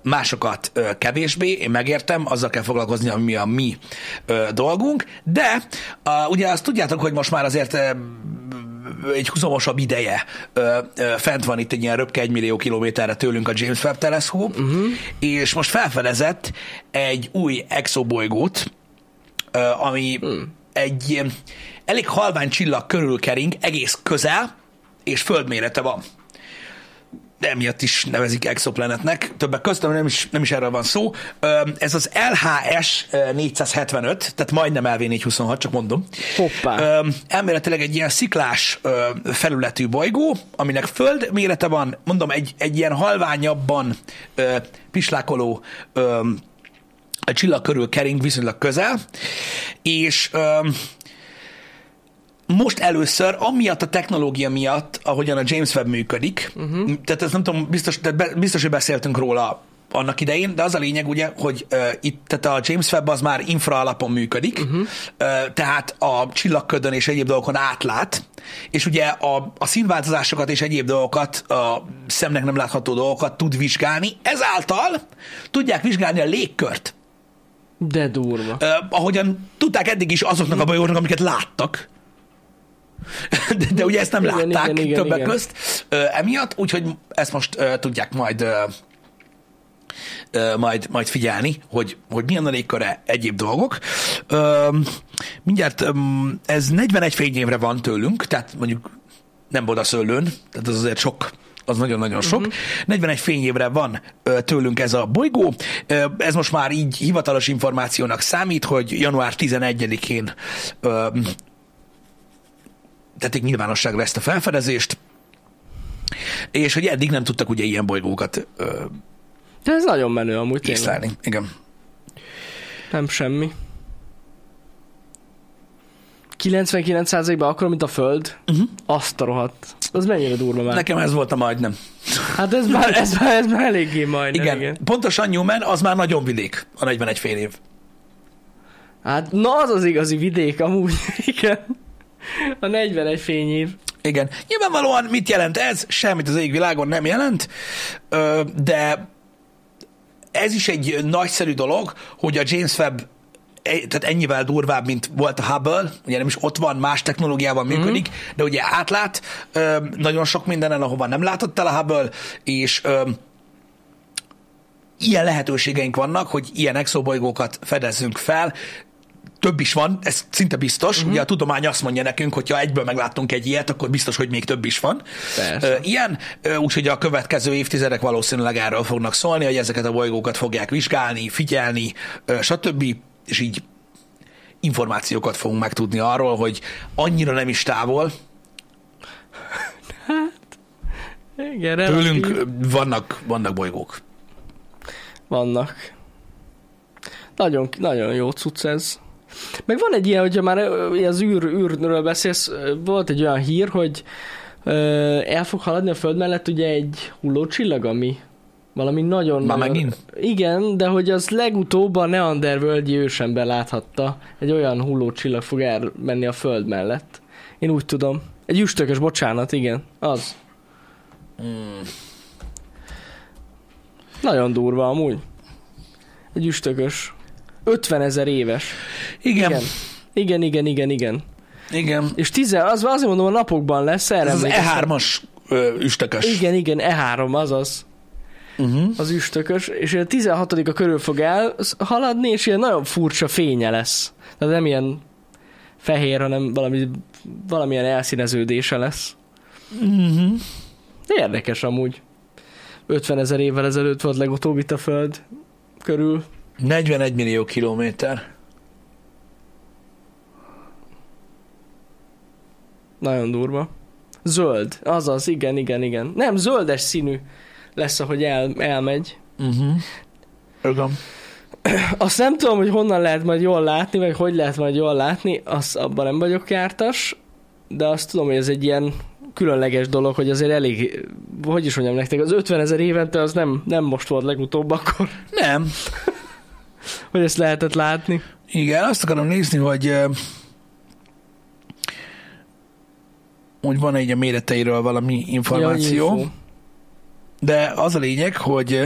másokat kevésbé, én megértem, azzal kell foglalkozni, ami a mi dolgunk, de ugye azt tudjátok, hogy most már azért egy huzamosabb ideje ö, ö, fent van itt egy ilyen röpke egy millió kilométerre tőlünk a James Webb teleszkóp, uh-huh. és most felfedezett egy új exobolygót, ö, ami hmm. egy ilyen elég halvány csillag körül kering, egész közel, és földmérete van. De emiatt is nevezik exoplanetnek. Többek köztem nem is, nem is erről van szó. Ez az L H S négyszázhetvenöt, tehát majdnem L V négyszázhuszonhat, csak mondom. Hoppá. Elméletileg egy ilyen sziklás felületű bolygó, aminek föld mérete van, mondom, egy, egy ilyen halványabban pislákoló csillag körül kering viszonylag közel, és... most először, amiatt a technológia miatt, ahogyan a James Webb működik, uh-huh. tehát ez nem tudom, biztos, biztos, hogy beszéltünk róla annak idején, de az a lényeg ugye, hogy uh, itt, tehát a James Webb az már infra alapon működik, uh-huh. uh, tehát a csillagködön és egyéb dolgokon átlát, és ugye a, a színváltozásokat és egyéb dolgokat, a szemnek nem látható dolgokat tud vizsgálni, ezáltal tudják vizsgálni a légkört. De durva. Uh, ahogyan tudták eddig is azoknak a bolygóknak, amiket láttak, De, de ugye ezt nem igen, látták igen, igen, többek igen. közt uh, emiatt, úgyhogy ezt most uh, tudják majd, uh, uh, majd majd figyelni, hogy, hogy milyen a légköre, egyéb dolgok. Uh, mindjárt um, ez negyvenegy fényévre van tőlünk, tehát mondjuk nem Bodaszőlőn, tehát az azért sok, az nagyon-nagyon sok. Uh-huh. negyvenegy fényévre van uh, tőlünk ez a bolygó. Uh, ez most már így hivatalos információnak számít, hogy január tizenegyedikén uh, tették nyilvánosságra ezt a felfedezést, és hogy eddig nem tudtak ugye ilyen bolygókat ö, de ez nagyon menő amúgy észlelni. Igen. Nem semmi. kilencvenkilenc százalékban akkor, mint a Föld, uh-huh. azt a rohadt. Az mennyire durva már. Nekem ez volt a majdnem. Hát ez már, ez már, ez már eléggé majdnem. Igen. igen. Pontosan Newman, az már nagyon vidék, a negyvenegy fél év. Hát na az az igazi vidék amúgy, igen. A negyvenegy fényév. Igen. Nyilvánvalóan mit jelent ez? Semmit az égvilágon nem jelent, de ez is egy nagyszerű dolog, hogy a James Webb, tehát ennyivel durvább, mint volt a Hubble, ugye nem is ott van, más technológiában működik, mm. de ugye átlát nagyon sok mindenen, ahova nem látott el a Hubble, és ilyen lehetőségeink vannak, hogy ilyen exobolygókat fedezzünk fel. Több is van, ez szinte biztos. Uh-huh. Ugye a tudomány azt mondja nekünk, hogy ha egyből megláttunk egy ilyet, akkor biztos, hogy még több is van. Persze. Ilyen, úgyhogy a következő évtizedek valószínűleg erről fognak szólni, hogy ezeket a bolygókat fogják vizsgálni, figyelni, stb. És így információkat fogunk megtudni arról, hogy annyira nem is távol. Hát, igen, tőlünk vannak, vannak bolygók. Vannak. Nagyon, nagyon jó cucc ez. Meg van egy ilyen, hogyha már az űr, űrről beszélsz, volt egy olyan hír, hogy el fog haladni a Föld mellett ugye egy hullócsillag, ami valami nagyon... Már megint? Igen, de hogy az legutóbb a neandervölgyi ősember láthatta. Egy olyan hullócsillag fog elmenni a Föld mellett. Én úgy tudom. Egy üstökös, bocsánat, igen, az. Mm. Nagyon durva amúgy. Egy üstökös. ötvenezer éves. Igen. Igen. Igen, igen, igen, igen. Igen. És tizen, az, azért mondom, a napokban lesz. Ez az E hármas üstökös. Igen, igen, E három, azaz. Uh-huh. Az üstökös. És a tizenhatodika körül fog elhaladni, és ilyen nagyon furcsa fénye lesz. Tehát nem ilyen fehér, hanem valami, valamilyen elszíneződése lesz. Uh-huh. Érdekes amúgy. ötvenezer évvel ezelőtt volt legutóbb itt a Föld körül. negyvenegy millió kilométer. Nagyon durva. Zöld, azaz, igen, igen, igen. Nem, zöldes színű lesz, ahogy el, elmegy. Uh-huh. Azt nem tudom, hogy honnan lehet majd jól látni, vagy hogy lehet majd jól látni, azt abban nem vagyok jártas, de azt tudom, hogy ez egy ilyen különleges dolog, hogy azért elég, hogy is mondjam nektek, az ötvenezer évente az nem, nem most volt legutóbb akkor. Nem. Hogy ezt lehetett látni. Igen, azt akarom nézni, hogy, hogy van egy a méreteiről valami információ, ja, de az a lényeg, hogy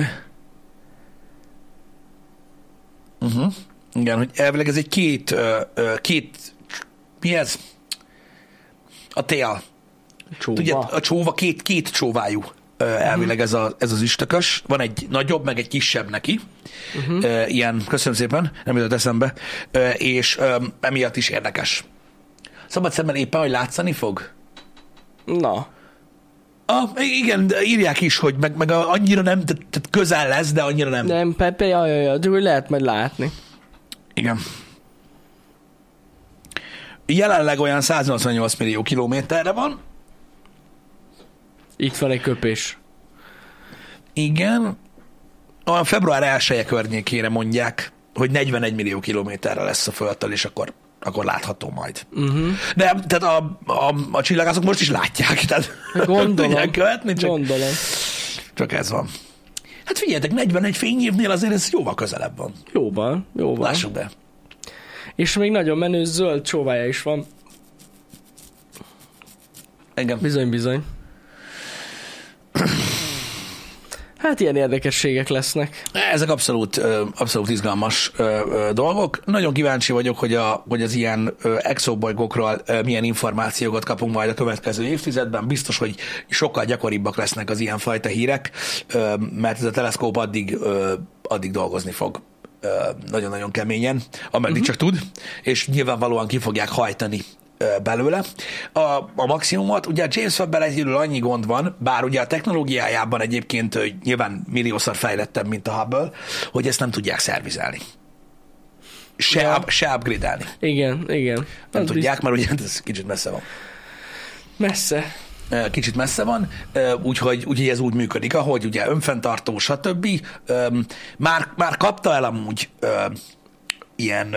uh-huh. igen, hogy elvileg ez egy két, két mi ez? A tél. Csóva? Ugye, a csóva, két, két csóvájú elvileg ez, a, ez az üstökös. Van egy nagyobb, meg egy kisebb neki. Uh-huh. Ilyen, köszönöm szépen, nem jutott eszembe. És emiatt is érdekes. Szabad szemben éppen, hogy látszani fog? Na. Ah, igen, írják is, hogy meg, meg annyira nem, tehát közel lesz, de annyira nem. Nem, Pepe, jaj, jaj, jaj, lehet majd látni. Igen. Jelenleg olyan száznyolcvannyolc millió kilométerre van. Itt van egy köpés. Igen. A február elseje környékére mondják, hogy negyvenegy millió kilométerre lesz a Földtől, és akkor, akkor látható majd. Uh-huh. De tehát a, a, a csillagászok most is látják, tehát gondolom, tudják követni, csak, gondolom. Csak ez van. Hát figyeljetek, negyvenegy fényévnél azért ez jóval közelebb van. Jóval, jóval. Lássuk be. És még nagyon menő zöld csóvája is van. Engem. Bizony, bizony. Hát ilyen érdekességek lesznek. Ezek abszolút, abszolút izgalmas dolgok. Nagyon kíváncsi vagyok, hogy, a, hogy az ilyen exobolygókról milyen információkat kapunk majd a következő évtizedben. Biztos, hogy sokkal gyakoribbak lesznek az ilyenfajta hírek, mert ez a teleszkóp addig, addig dolgozni fog. Nagyon-nagyon keményen, ameddig uh-huh. csak tud, és nyilvánvalóan ki fogják hajtani belőle. A, a maximumot, ugye a James Webb-ben egyébként annyi gond van, bár ugye a technológiájában egyébként nyilván milliószor fejlettebb, mint a Hubble, hogy ezt nem tudják szervizelni. Se, ja. se upgrade-elni. Igen, igen. Nem hát tudják, bizt... mert ugye ez kicsit messze van. Messze. Kicsit messze van, úgyhogy, úgyhogy ez úgy működik, ahogy ugye önfenntartó, stb. Már, már kapta el amúgy ilyen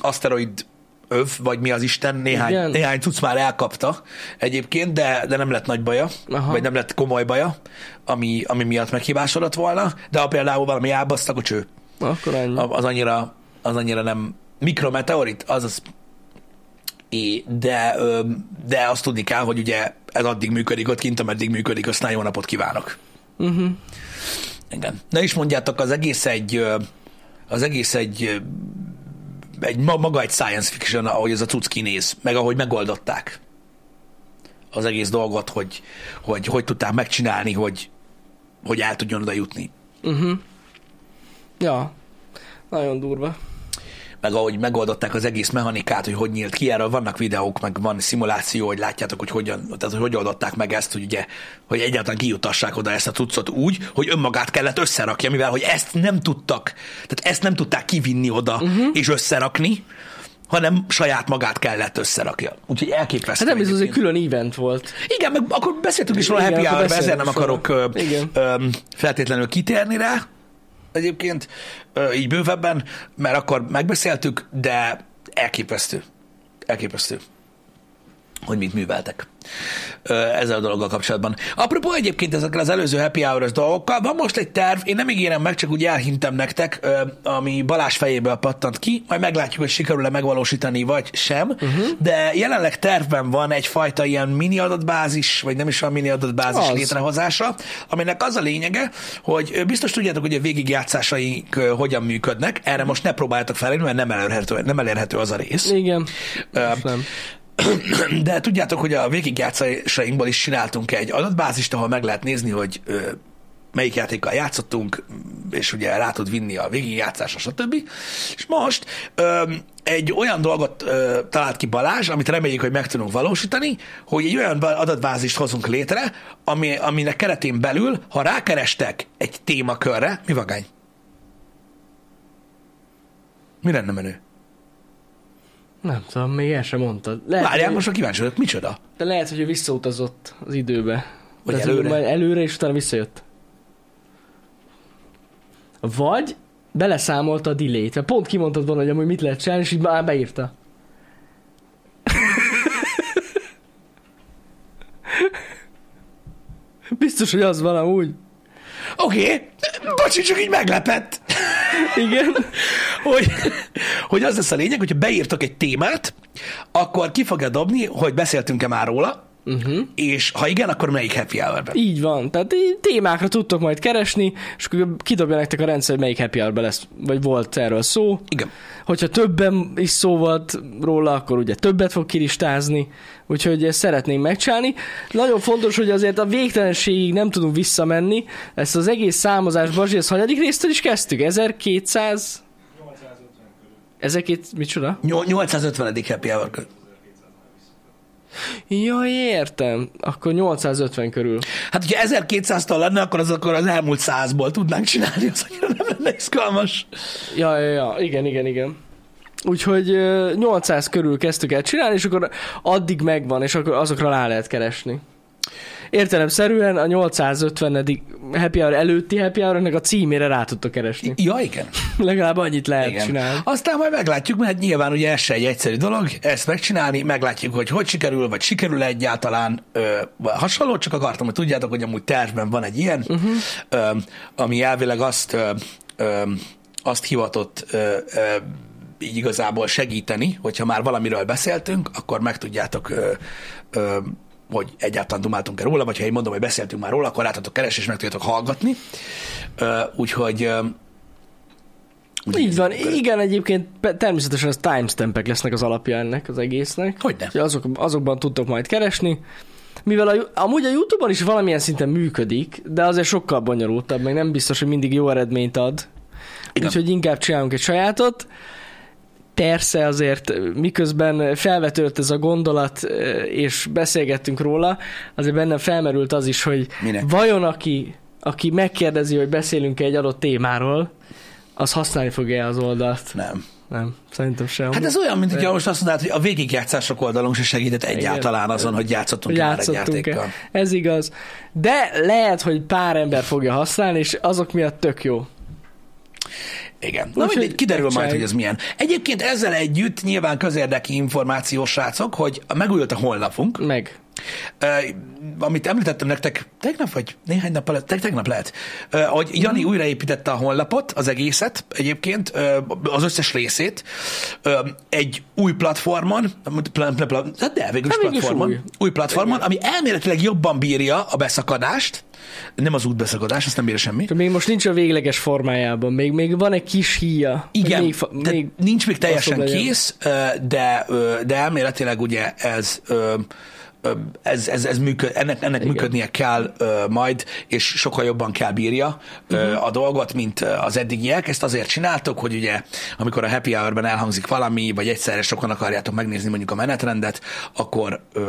aszteroid öv, vagy mi az Isten, néhány, néhány cucc már elkapta egyébként, de, de nem lett nagy baja, aha. vagy nem lett komoly baja, ami, ami miatt meghibásodott volna, de ha például valami elbasztak a cső, akkor ennyi. Az, annyira, az annyira nem mikrometeorit, azaz É, de, de azt tudni kell, hogy ugye ez addig működik ott kint, ameddig működik, aztán jó napot kívánok. Uh-huh. Igen. Na is mondjátok, az egész egy az egész egy, egy maga egy science fiction, ahogy ez a cucc kinéz, meg ahogy megoldották az egész dolgot, hogy hogy, hogy tudták megcsinálni, hogy, hogy el tudjon oda jutni. Uh-huh. Ja, nagyon durva. Meg ahogy megoldották az egész mechanikát, hogy hogy nyílt ki, erről vannak videók, meg van szimuláció, hogy látjátok, hogy hogyan, tehát, hogy, hogy oldották meg ezt, hogy ugye, hogy egyáltalán kijutassák oda ezt a cuccot úgy, hogy önmagát kellett összerakja, mivel hogy ezt nem tudtak, tehát ezt nem tudták kivinni oda uh-huh. és összerakni, hanem saját magát kellett összerakja. Úgyhogy elképesztő. Hát nem biztos, hogy külön event volt. Igen, meg akkor beszéltünk is róla happy hour-be, ezért nem akarok ö, ö, feltétlenül kitérni rá. Egyébként így bővebben, mert akkor megbeszéltük, de elképesztő. Elképesztő, hogy mit műveltek ezzel a dologgal kapcsolatban. Apropó egyébként ezekkel az előző happy hour-os dolgokkal, van most egy terv, én nem ígérem meg, csak úgy elhintem nektek, ami Balázs fejéből pattant ki, majd meglátjuk, hogy sikerül-e megvalósítani, vagy sem, uh-huh. de jelenleg tervben van egyfajta ilyen mini adatbázis, vagy nem is van mini adatbázis az. létrehozása, aminek az a lényege, hogy biztos tudjátok, hogy a végigjátszásaink hogyan működnek, erre most ne próbáljátok felérni, mert nem elérhető, nem elérhető az a rész. Igen, uh, nem. De tudjátok, hogy a végigjátszásainkból is csináltunk egy adatbázist, ahol meg lehet nézni, hogy melyik játékkal játszottunk, és ugye rá tud vinni a végigjátszásra, stb. És most egy olyan dolgot talált ki Balázs, amit reméljük, hogy meg tudunk valósítani, hogy egy olyan adatbázist hozunk létre, ami, aminek keretén belül, ha rákerestek egy témakörre, mi vagány? Mi lenne menő? Nem tudom, még el sem mondtad. Várjál, most már kíváncsi vagyok, micsoda? De lehet, hogy ő visszautazott az időbe. Vagy tehát előre? Előre, és utána visszajött. Vagy beleszámolta a delay-t, mert pont kimondtad volna, hogy amúgy mit lehet csinálni, és így már beírta. Biztos, hogy az van amúgy. Oké, okay. Bocsi, csak így meglepett. Igen. hogy, hogy az lesz a lényeg, hogyha beírtok egy témát, akkor ki fogja dobni, hogy beszéltünk-e már róla, Uh-huh. És ha igen, akkor melyik happy hour-ben? Így van, tehát témákra tudtok majd keresni, és akkor kidobja nektek a rendszer, hogy melyik happy hour-ben lesz, vagy volt erről szó. Igen. Hogyha többen is szó volt róla, akkor ugye többet fog kilistázni, úgyhogy ezt szeretnénk megcsinálni. Nagyon fontos, hogy azért a végtelenségig nem tudunk visszamenni. Ezt az egész számozás, Bazsi, ezt hanyadik résztől is kezdtük? ezerkétszáz... ezeket, micsoda? nyolcszázötvenedik happy hour körül. Ja, értem. Akkor nyolcszázötven körül. Hát, hogyha ezerkétszáztal lenne, akkor az, akkor az elmúlt százból tudnánk csinálni, az annyira nem lenne izgalmas. Ja, ja, ja. Igen, igen, igen. Úgyhogy nyolcszáz körül kezdtük el csinálni, és akkor addig megvan, és akkor azokra rá lehet keresni. Értelemszerűen a nyolcszázötvenedik happy hour előtti happy hour-nek a címére rá tudtok keresni. Ja, igen. Legalább annyit lehet igen. csinálni. Aztán majd meglátjuk, mert nyilván ugye ez se egy egyszerű dolog, ezt megcsinálni, meglátjuk, hogy hogy sikerül, vagy sikerül egyáltalán ö, hasonló, csak akartam, hogy tudjátok, hogy amúgy tervben van egy ilyen, uh-huh. ö, ami elvileg azt, ö, ö, azt hivatott ö, ö, így igazából segíteni, hogyha már valamiről beszéltünk, akkor meg tudjátok ö, ö, hogy egyáltalán dumáltunk-e róla, vagy ha én mondom, hogy beszéltünk már róla, akkor láttatok keresni, és meg tudjátok hallgatni. Úgyhogy... Úgy Így van. Körül. Igen, egyébként természetesen az timestampek lesznek az alapja ennek az egésznek. Hogyne. Azok, azokban tudtok majd keresni. Mivel a, amúgy a YouTube-on is valamilyen szinten működik, de azért sokkal bonyolultabb, meg nem biztos, hogy mindig jó eredményt ad. Igen. Úgyhogy inkább csinálunk egy sajátot. Persze azért, miközben felvetődött ez a gondolat, és beszélgettünk róla, azért bennem felmerült az is, hogy minek? Vajon aki, aki megkérdezi, hogy beszélünk-e egy adott témáról, az használni fogja az oldalt? Nem. Nem, szerintem sem. Hát ez olyan, mint hogyha most azt mondtad, hogy a végigjátszások oldalon se segített egyáltalán azon, hogy játszottunk már egy játékkal. Ez igaz. De lehet, hogy pár ember fogja használni, és azok miatt tök jó. Igen. Na mindegy, kiderül majd, hogy ez milyen. Egyébként ezzel együtt nyilván közérdekű információ, srácok, hogy megújult a honlapunk. Meg. Uh, amit említettem nektek tegnap, vagy néhány nap előtt, tegnap lehet, uh, hogy Jani mm. újraépítette a honlapot, az egészet egyébként, uh, az összes részét, uh, egy új platformon, pl- pl- pl- hát de végül is platformon, új. új platformon, ami elméletileg jobban bírja a beszakadást, nem az útbeszakadás, azt nem bírja semmi. Még most nincs a végleges formájában, még, még van egy kis híja. Igen, még fa- még nincs még teljesen kész, de, de elméletileg ugye ez... Ez, ez, ez működ, ennek, ennek működnie kell uh, majd, és sokkal jobban kell bírja uh, uh-huh. a dolgot, mint az eddigiek. Ezt azért csináltok, hogy ugye, amikor a happy hour-ben elhangzik valami, vagy egyszerre sokan akarjátok megnézni mondjuk a menetrendet, akkor uh,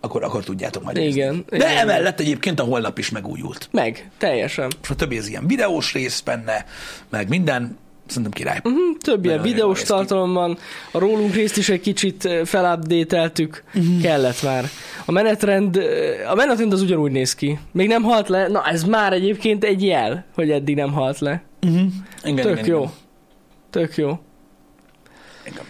akkor, akkor tudjátok majd nézni. Igen, de igen. Emellett egyébként a honlap is megújult. Meg, teljesen. És a többi az ilyen videós rész benne, meg minden. Szerintem király. Uh-huh, több ilyen videós tartalom van. A rólunk részt is egy kicsit felupdateltük. Uh-huh. Kellett már. A menetrend, a menetrend az ugyanúgy néz ki. Még nem halt le. Na, ez már egyébként egy jel, hogy eddig nem halt le. Uh-huh. Igen, Tök igen, jó. Igen. Tök jó. Igen.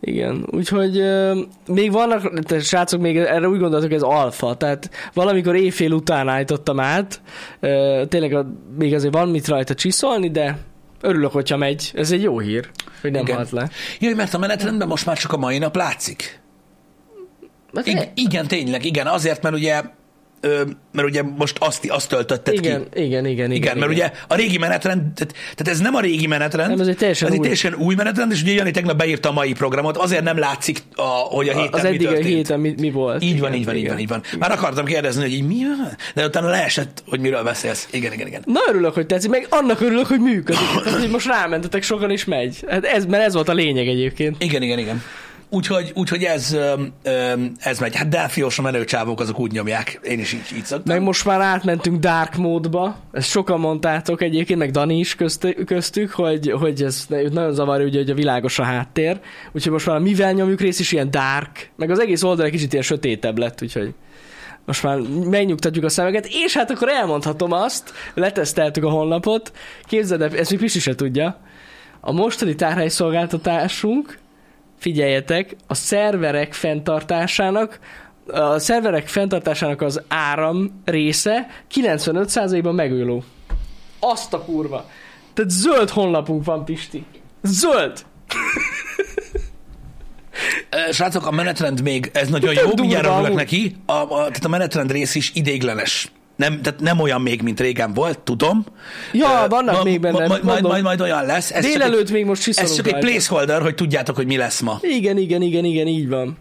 Igen, úgyhogy euh, még vannak, te, srácok, még erre úgy gondoltok, ez alfa, tehát valamikor éjfél után állítottam át. Euh, tényleg a, még azért van mit rajta csiszolni, de örülök, hogyha megy. Ez egy jó hír, hogy nem halt le. Jaj, mert a menetrendben most már csak a mai nap látszik. I- igen, tényleg, igen. Azért, mert ugye, ö, mert ugye most azt, azt töltötted igen, ki. Igen, igen, igen. Igen, mert igen. ugye a régi menetrend, tehát, tehát ez nem a régi menetrend, nem, ez egy teljesen, ez új. teljesen új menetrend, és ugye Jani tegnap beírta a mai programot, azért nem látszik, a, hogy a héten a, az mi eddig történt. Az eddig a héten mi, mi volt. Így van, igen, így van, igen. így van, így van. Már akartam kérdezni, hogy így mi van? De utána leesett, hogy miről beszélsz. Igen, igen, igen. Na, örülök, hogy tetszik, meg annak örülök, hogy működik. Tehát, hogy most rámentetek, sokan is megy. Hát ez, mert ez volt a lényeg egyébként. Igen, igen, igen. Úgyhogy, úgyhogy ez, ez megy. Hát Delphios a menőcsávók, azok úgy nyomják. Én is így, így szoktam. Meg most már átmentünk dark módba. Ezt sokan mondtátok egyébként, meg Dani is köztük, hogy, hogy ez nagyon zavarja, ugye, hogy a világos a háttér. Úgyhogy most már a mivel nyomjuk rész is ilyen dark. Meg az egész oldal egy kicsit ilyen sötétebb lett, úgyhogy most már megnyugtatjuk a szemeket. És hát akkor elmondhatom azt, leteszteltük a honlapot. Képzeld el, ezt még Pisti se tudja. A mostani tárhely szolgáltatásunk, figyeljetek, a szerverek fenntartásának, a szerverek fenntartásának az áram része kilencvenöt százalékban megújuló. Azt a kurva. Tehát zöld honlapunk van, Pisti. Zöld! Srácok, a menetrend még, ez nagyon jó, mindjárt örülök neki. A, a, tehát a menetrend rész is ideiglenes. Nem, tehát nem olyan még, mint régen volt, tudom. Ja, vannak uh, még benne. Majd, majd, majd, majd olyan lesz. Ez délelőtt egy, még most csiszolunk. Ez csak egy placeholder, hogy tudjátok, hogy mi lesz ma. Igen, igen, igen, igen, így van.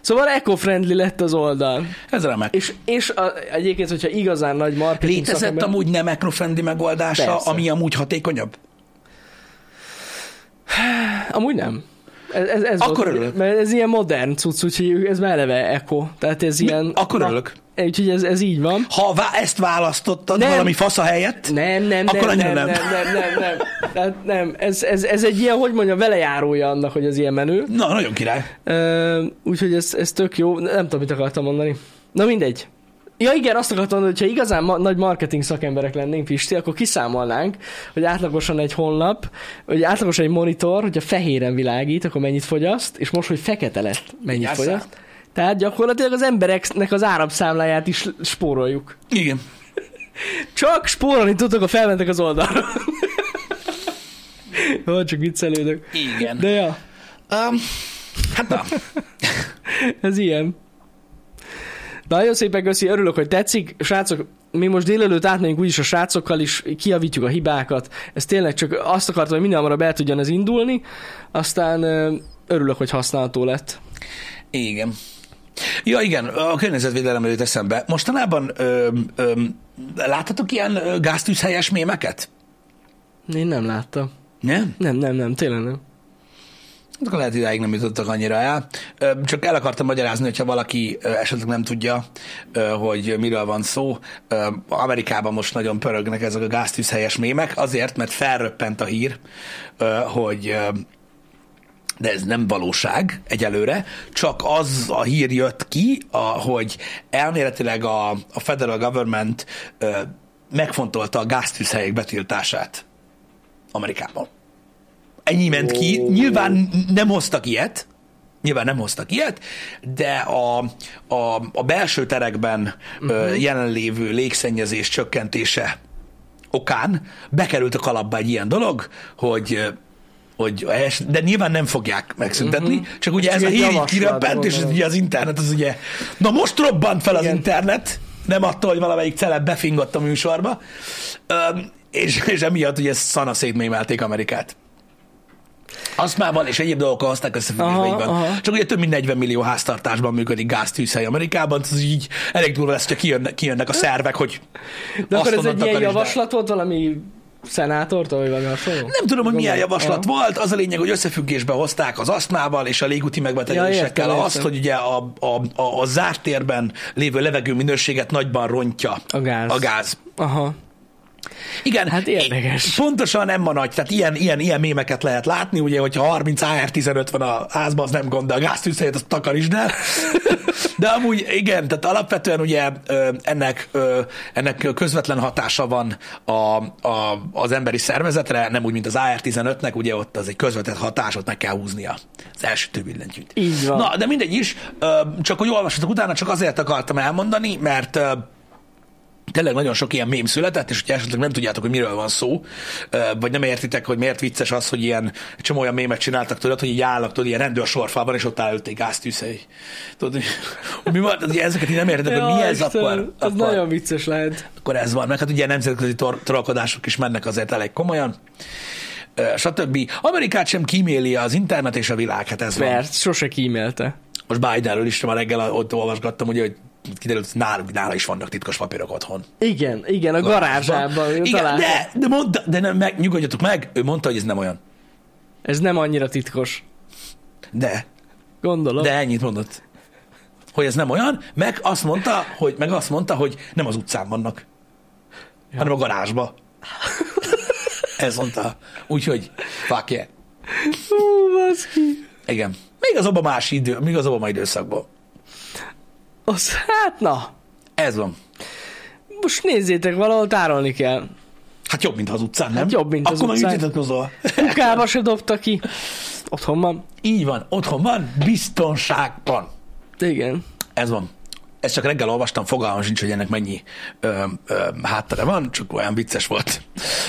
Szóval eco-friendly lett az oldal. Ez remek. És, és a, egyébként, hogyha igazán nagy marketing létezett szakember... amúgy nem eco-friendly megoldása, persze, ami amúgy hatékonyabb? Amúgy nem. Ez, ez, ez akkor volt, mert ez ilyen modern cucc, úgyhogy ez már eleve eco. Tehát ez mi? Ilyen... Akkor örülök. Úgyhogy ez, ez így van. Ha vá- ezt választottad nem. valami fasza helyett, nem, nem, akkor nem, annyira nem. Nem, nem, nem, nem. Tehát nem. Ez, ez, ez egy ilyen, hogy mondjam, velejárója annak, hogy az ilyen menő. Na, nagyon király. Úgyhogy ez, ez tök jó. Nem tudom, mit akartam mondani. Na mindegy. Ja igen, azt akartam mondani, hogyha igazán ma- nagy marketing szakemberek lennénk, Pisti, akkor kiszámolnánk, hogy átlagosan egy honlap, hogy átlagosan egy monitor, hogyha fehéren világít, akkor mennyit fogyaszt, és most, hogy fekete lett, mennyit Jászám. fogyaszt. Tehát gyakorlatilag az embereknek az áramszámláját is spóroljuk. Igen. Csak spórolni tudtok, a felmentek az oldalra. Jó, csak viccelődök. Igen. De ja. Um, hát na. Ez ilyen. Nagyon szépen köszi, örülök, hogy tetszik. Srácok, mi most délelőtt átmegyünk úgyis a srácokkal is, kijavítjuk a hibákat. Ez tényleg csak azt akartam, hogy minden hamarabb el tudjon ez indulni. Aztán örülök, hogy használható lett. Igen. Ja, igen, a környezetvédelem előtt eszembe. Mostanában ö, ö, láttatok ilyen gáztűzhelyes mémeket? Én nem láttam. Nem? Nem, nem, nem, tényleg nem. Akkor lehet idáig nem jutottak annyira el. Csak el akartam magyarázni, hogyha valaki esetleg nem tudja, hogy miről van szó. Amerikában most nagyon pörögnek ezek a gáztűzhelyes mémek, azért, mert felröppent a hír, hogy... de ez nem valóság egyelőre, csak az a hír jött ki, a, hogy elméletileg a, a federal government ö, megfontolta a gáztűzhelyek betiltását Amerikában. Ennyi ment ki, nyilván nem hoztak ilyet, nyilván nem hoztak ilyet, de a, a, a belső terekben uh-huh. ö, jelenlévő légszennyezés csökkentése okán bekerült a kalapba egy ilyen dolog, hogy Hogy, de nyilván nem fogják megszüntetni, uh-huh. csak ugye ez, ez a hír így kiröppent, és ugye az internet az ugye, na most robbant fel, igen, az internet, nem attól, hogy valamelyik celeb befingott a műsorba, Üm, és, és emiatt ugye szana szétmémelték Amerikát. Azt már van, és egyéb dolgokkal hozták összefüggésbe, így van. Aha. Csak ugye több mint negyven millió háztartásban működik gáztűzhely Amerikában, ez így elég durva lesz, hogyha kijönnek, kijönnek a szervek, hogy de akkor ez egy ilyen javaslat volt, valami... szenátortól, vagy valami hasonló? Nem tudom, hogy milyen javaslat ja. volt. Az a lényeg, hogy összefüggésbe hozták az asztmával és a légúti megbetegedésekkel ja, azt, hogy ugye a, a, a, a zárt térben lévő levegő minőséget nagyban rontja a gáz. A gáz. Aha. Igen, hát érdekes. Pontosan nem ma nagy. Tehát ilyen, ilyen, ilyen mémeket lehet látni, ugye, hogyha harminc A R tizenöt van a házban, az nem gond, de a gáztűzhelyet azt takarítsd el. De amúgy igen, tehát alapvetően ugye ennek, ennek közvetlen hatása van a, a, az emberi szervezetre, nem úgy, mint az A R tizenötnek, ugye ott az egy közvetett hatás, ott meg kell húznia az elsütő billentyűt. Így van. Na, de mindegy is, csak hogy olvassatok utána, csak azért akartam elmondani, mert tényleg nagyon sok ilyen mém született, és hogyha esetleg nem tudjátok, hogy miről van szó, vagy nem értitek, hogy miért vicces az, hogy ilyen csomó olyan mémet csináltak, tudod, hogy így állnak, tudod, ilyen rendőrsorfában, és ott áll előtt egy gáztűzhely. Tudod, mi van? Ezeket így nem értetek, ja, hogy mi ez, akkor, akkor... Az nagyon vicces lehet. Akkor ez van. Meg hát ugye nemzetközi tor- trollkodások is mennek azért elég komolyan. Stb. Amerikát sem kíméli az internet és a világ, hát ez Bert, van. Mert sose kímélte. Most Bidenről is már reggel ott olvasgattam, ugye, hogy kiderült, nála, nála is vannak titkos papírok otthon. Igen, igen, a garázsában. Igen, de, de, mondta, de nem, meg, nyugodjatok meg, ő mondta, hogy ez nem olyan. Ez nem annyira titkos. De. Gondolom. De ennyit mondott. Hogy ez nem olyan, meg azt mondta, hogy, meg azt mondta, hogy nem az utcán vannak, ja. hanem a garázsba. Ez mondta. Úgyhogy, fuck yeah. Ó, baszki. Igen. Még az Obama-s idő, még az Obama időszakban. Az, hát na. Ez van. Most nézzétek, valahol tárolni kell. Hát jobb, mint az utcán, nem? Hát jobb, mint az akkor utcán. Akkor már ütletetkozol. Kukába se dobta ki. Otthon van. Így van, otthon van, biztonságban. Igen. Ez van. Ezt csak reggel olvastam, fogalmam sincs, hogy ennek mennyi ö, ö, háttere van, csak olyan vicces volt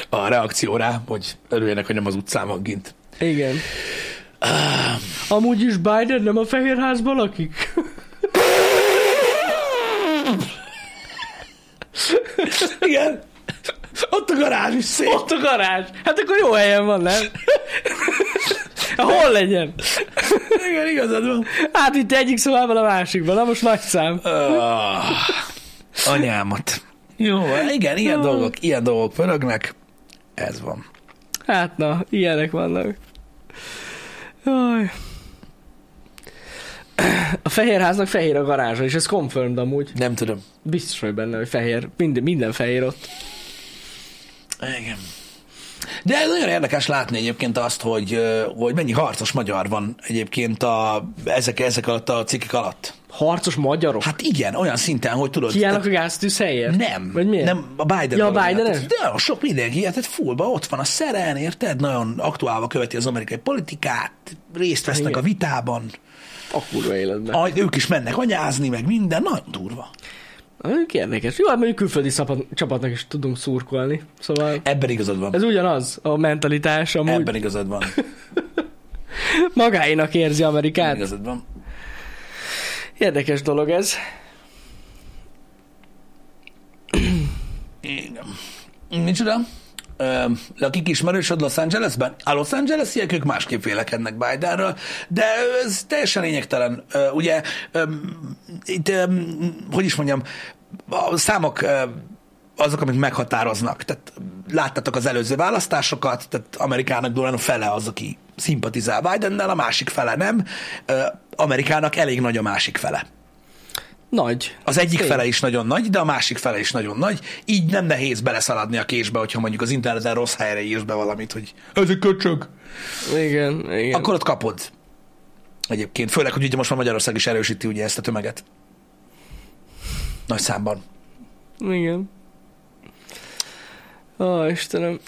a reakció rá, hogy örüljenek, hogy nem az utcán van kint. Igen. Amúgy is Biden nem a Fehérházban lakik? Igen. Ott a garázs is szép. Ott a garázs. Hát akkor jó helyen van, nem? Hol legyen? Igen, igazad van. Hát itt egyik szobában a másikban. Na most nagy szám. Oh, anyámat. Jó, igen, ilyen no. dolgok, ilyen dolgok pörögnek. Ez van. Hát na, ilyenek vannak. Jaj. A Fehérháznak fehér a garázsa, és ez confirmed amúgy. Nem tudom. Biztos vagy benne, hogy fehér. Minden, minden fehér ott. Igen. De ez nagyon érdekes látni egyébként azt, hogy, hogy mennyi harcos magyar van egyébként a, ezek, ezek alatt a cikkek alatt. Harcos magyarok? Hát igen, olyan szinten, hogy tudod... Kiállnak a gáztűz helyért? Nem. Vagy miért? Nem, a Biden. Ja, a Biden. De nagyon sok mindenki, tehát fullba ott van a szeren, érted? Nagyon aktuálva követi az amerikai politikát, részt vesznek igen. a vitában. A kurva életben. A, ők is mennek anyázni, meg minden, nagyon durva. Ők érdekes. Jó, mondjuk külföldi szapat, csapatnak is tudunk szurkolni. Szóval ebben igazad van. Ez ugyanaz a mentalitás. Amúgy... Ebben igazad van. Magáinak érzi Amerikát. Ebben igazad van. Érdekes dolog ez. Igen. Micsoda? Lakik ismerősöd Los Angelesben? A Los Angeles-iek ők másképp vélekednek Bidenről, de ez teljesen lényegtelen. Ugye, itt, hogy is mondjam, a számok azok, amik meghatároznak. Tehát láttátok az előző választásokat, tehát Amerikának durván a fele az, aki szimpatizál Bidennel, a másik fele nem. Amerikának elég nagy a másik fele. Nagy. Az egyik fele is nagyon nagy, de a másik fele is nagyon nagy. Így nem nehéz beleszaladni a késbe, hogyha mondjuk az interneten rossz helyre írsz be valamit, hogy ez egy köcsög. Igen, igen. Akkor ott kapod. Egyébként. Főleg, hogy ugye most már Magyarország is erősíti ugye ezt a tömeget. Nagy számban. Igen. Ó, Istenem.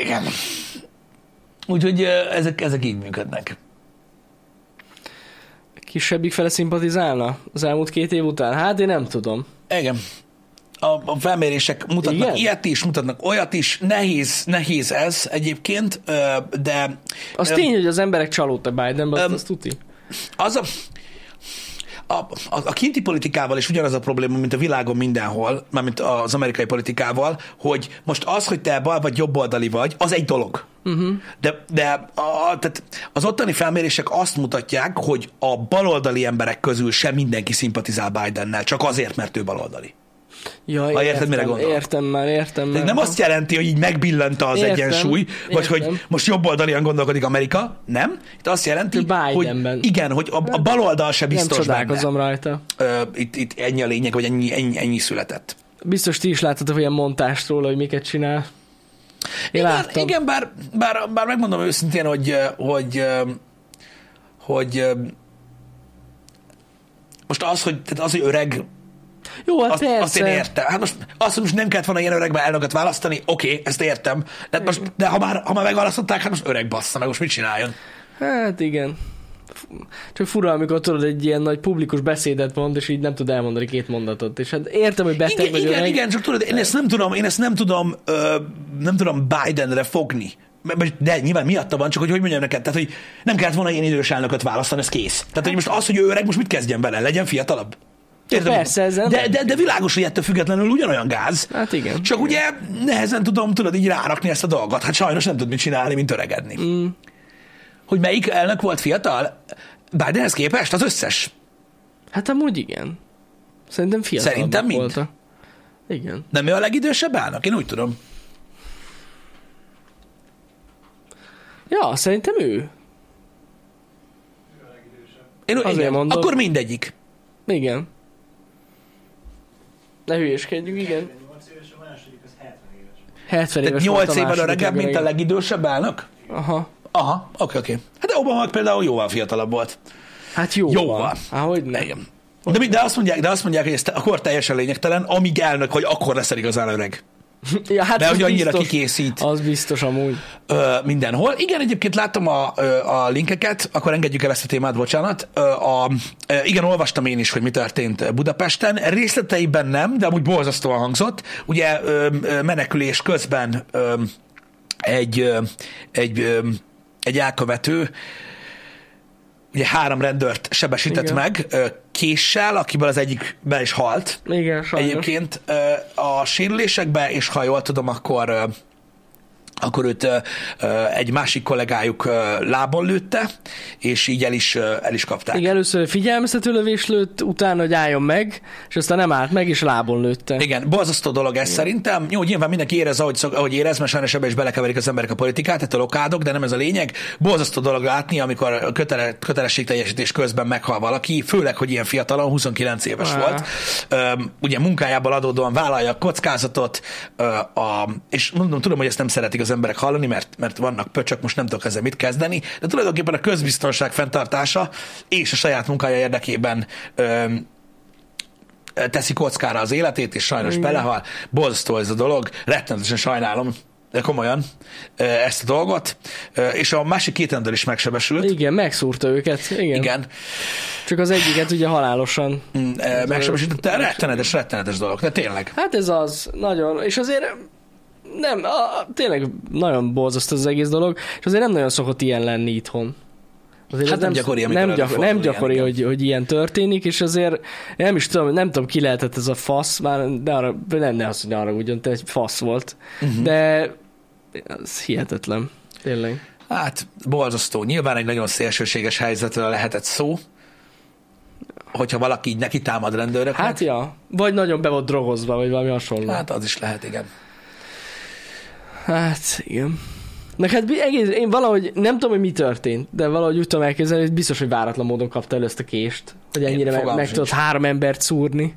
Igen. Úgyhogy ezek, ezek így működnek. Kisebbik fele szimpatizálna az elmúlt két év után? Hát én nem tudom. Igen. A, a felmérések mutatnak igen? ilyet is, mutatnak olyat is. Nehéz, nehéz ez egyébként, de... Az öm, tény, hogy az emberek csalódtak Bidenben, azt, azt tuti. Az a, a, a, a kinti politikával is ugyanaz a probléma, mint a világon mindenhol, mármint az amerikai politikával, hogy most az, hogy te bal vagy jobboldali vagy, az egy dolog. Uh-huh. De, de a, tehát az ottani felmérések azt mutatják, hogy a baloldali emberek közül sem mindenki szimpatizál Bidennel, csak azért, mert ő baloldali. Jaj, ha érted, értem, mire gondolok? Értem már, értem már. Nem azt jelenti, hogy így megbillenta az értem, egyensúly, vagy értem. Hogy most jobboldalian gondolkodik Amerika, nem. Itt azt jelenti, hogy igen, hogy a, a baloldal se biztos benne. Nem csodálkozom rajta. Itt, itt ennyi a lényeg, vagy ennyi, ennyi, ennyi született. Biztos ti is láttatok olyan montást róla, hogy miket csinál. Igen, igen, bár, bár, bár megmondom őszintén, hogy, hogy, hogy most az, hogy, tehát az, hogy öreg, jó, hát azt, azt én értem. Hát most azt, hogy most nem kellett volna ilyen öregben elnököt választani, oké, okay, ezt értem. De, most, de ha, már, ha már megválasztották, hát most öreg bassza, meg most mit csináljon? Hát igen. Csak fura, amikor tudod, egy ilyen nagy publikus beszédet mond, és így nem tud elmondani két mondatot. És hát értem, hogy beteg igen, vagy igen, öreg. Igen, csak tudod, én ezt nem tudom, én ezt nem tudom, ö, nem tudom Bidenre fogni. De nyilván miatta van, csak hogy hogy mondjam neked, tehát, hogy nem kellett volna ilyen idős elnököt választani, ez kész. Tehát, hát. Hogy most az, hogy ő öreg, most mit kezdjen bele? Legyen fiatalabb? Értem, persze, de, de, de világos, hogy ettől függetlenül ugyanolyan gáz. Hát igen. Csak igen. Ugye nehezen tudom, tudod így rárakni ezt a dolgot. Hát sajnos nem tud mit csinálni, mint öregedni. Mm. Hogy melyik elnök volt fiatal? Bidenhez képest az összes. Hát amúgy igen. Szerintem fiatalabbak voltak. Igen. Nem ő a legidősebb elnök? Én úgy tudom. Ja, szerintem ő. Ő a legidősebb. Én, Azért igen. mondom. Akkor mindegyik. Igen. Ne hülyéskedjünk, igen. hetvennyolc éves, a második az hetven éves. hetven éves. Tehát nyolc évvel öregebb, mint a legidősebb állnak? Aha. Aha, oké, oké. Hát Obama például jóval fiatalabb volt. Hát jóval. Jóval. Hát hogy ne. De, de, azt mondják, de azt mondják, hogy ez akkor teljesen lényegtelen, amíg elnök, hogy akkor lesz igazán öreg. Ja, hát de hogy annyira biztos, kikészít. Az biztos amúgy. Ö, mindenhol. Igen, egyébként láttam a, a linkeket, akkor engedjük el ezt a témát, bocsánat. Ö, a, igen, olvastam én is, hogy mi történt Budapesten. Részleteiben nem, de amúgy borzasztóan hangzott. Ugye ö, menekülés közben ö, egy, ö, egy ö, egy elkövető ugye három rendőrt sebesített igen. meg késsel, akiből az egyik be is halt. Igen, sajnos. Egyébként a sérülésekbe, és ha jól tudom, akkor, akkor őt egy másik kollégájuk lábon lőtte, és így el is, el is kapták. Igen, először figyelmeztető lövés lőtt, utána, hogy álljon meg, és aztán nem állt meg, és lábon lőtte. Igen, borzasztó dolog ez igen. szerintem. Jó, nyilván mindenki érez, ahogy, szok, ahogy érez, mert sajnos ebbe is belekeverik az emberek a politikát, tehát a lokádok, de nem ez a lényeg. Borzasztó dolog látni, amikor kötele, kötelességteljesítés közben meghal valaki, főleg, hogy ilyen fiatalon, huszonkilenc éves Há. volt. Üm, ugye munkájában adódóan vállalja a kockázatot, a, és mondom, tudom, hogy ezt nem szeretik az emberek hallani, mert, mert vannak pöcsök, most nem tudok ezzel mit kezdeni, de tulajdonképpen a közbiztonság fenntartása és a saját munkája érdekében ö, teszi kockára az életét, és sajnos igen. belehal. Borzasztó ez a dolog, rettenetesen sajnálom, de komolyan ezt a dolgot, és a másik két rendőr is megsebesült. Igen, megszúrta őket. Igen. Igen. Csak az egyiket ugye halálosan. Mm, megsebesült, de rettenetes, rettenetes dolog, de tényleg. Hát ez az, nagyon, és azért nem, a, tényleg nagyon borzasztó az egész dolog, és azért nem nagyon szokott ilyen lenni itthon. Azért hát nem gyakori, nem gyakori, nem gyakori hogy, hogy ilyen történik, és azért nem is tudom, nem tudom ki lehetett ez a fasz, már ne arra, nem, ne azt, hogy arra ugyan, te egy fasz volt, uh-huh. de ez hihetetlen, tényleg. Hát borzasztó, nyilván egy nagyon szélsőséges helyzetről lehetett szó, hogyha valaki így neki támad rendőröknek. Hát ja, vagy nagyon be volt drogozva, vagy valami hasonló. Hát az is lehet, igen. Hát, igen. Na hát egész, én valahogy nem tudom, hogy mi történt, de valahogy úgy tudom elképzelni, hogy biztos, hogy váratlan módon kapta elő ezt a kést, hogy ennyire én, meg, meg tudott három embert szúrni.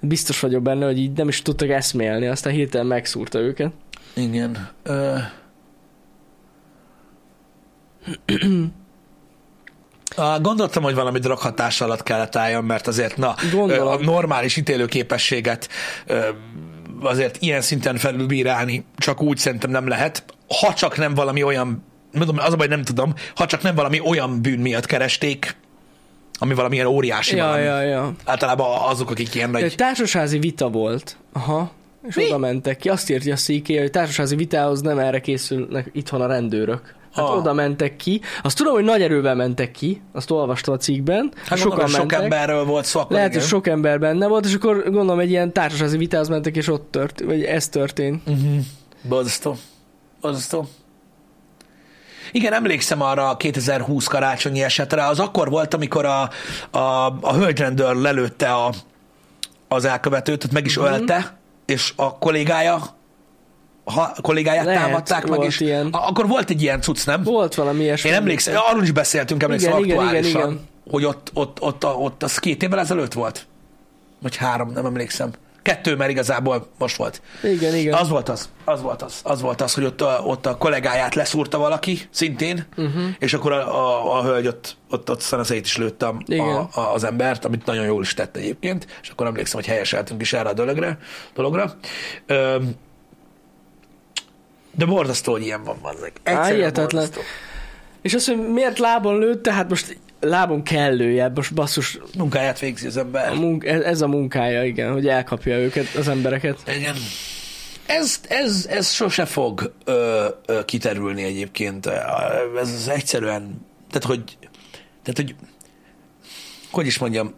Biztos vagyok benne, hogy így nem is tudtak eszmélni, aztán hirtelen megszúrta őket. Igen. Ö... Gondoltam, hogy valami droghatás alatt kellett álljon, mert azért na, Gondolom. a normális ítélőképességet ö... azért ilyen szinten felülbírálni csak úgy szerintem nem lehet, ha csak nem valami olyan, mondom, az a baj, nem tudom, ha csak nem valami olyan bűn miatt keresték, ami valamilyen óriási ja, valami. Ja, ja. Általában azok, akik ilyen nagy... Társasházi vita volt, aha, és Mi? oda mentek ki, azt írja a székéje, hogy társasházi vitához nem erre készülnek itthon a rendőrök. Hát ah. oda mentek ki. Azt tudom, hogy nagy erővel mentek ki, azt olvastam a cikkben. Hát sokan mondom, mentek. Sok emberről volt szó. Lehet, igen. hogy sok ember benne volt, és akkor gondolom egy ilyen társasházi vitához mentek, és ott tört, vagy ez történt. Uh-huh. Borzasztó. Borzasztó. Igen, emlékszem arra a kétezer-húsz karácsonyi esetre. Az akkor volt, amikor a, a, a hölgyrendőr lelőtte a, az elkövetőt, ott meg is uh-huh. ölte, és a kollégája ha kollégáját Lehet, támadták meg, és ilyen. akkor volt egy ilyen cucc, nem? Volt valami ilyesmi. Én emlékszem, arról is beszéltünk, emlékszem igen, aktuálisan, igen, igen, hogy ott, ott, ott, ott az két évvel ezelőtt volt? Vagy három, nem emlékszem. Kettő, mert igazából most volt. Igen, igen. Az volt az, az volt az, az volt az, hogy ott a, ott a kollégáját leszúrta valaki, szintén, uh-huh. és akkor a, a, a hölgy ott, ott, ott aztán szét is lőtt a, a, az embert, amit nagyon jól is tett egyébként, és akkor emlékszem, hogy helyeseltünk is erre a dologra. dologra. Öm, De borzasztó, hogy ilyen van vannak. Egyszerűen borzasztó. És azt, hogy miért lábon lőtte, hát most lábon kellőjebb, most basszus... Munkáját végzi az ember. A munka, ez a munkája, igen, hogy elkapja őket, az embereket. Igen. Ez, ez, ez sose fog ö, ö, kiterülni egyébként. Ez, ez egyszerűen... Tehát, hogy... Tehát, hogy... Hogy is mondjam?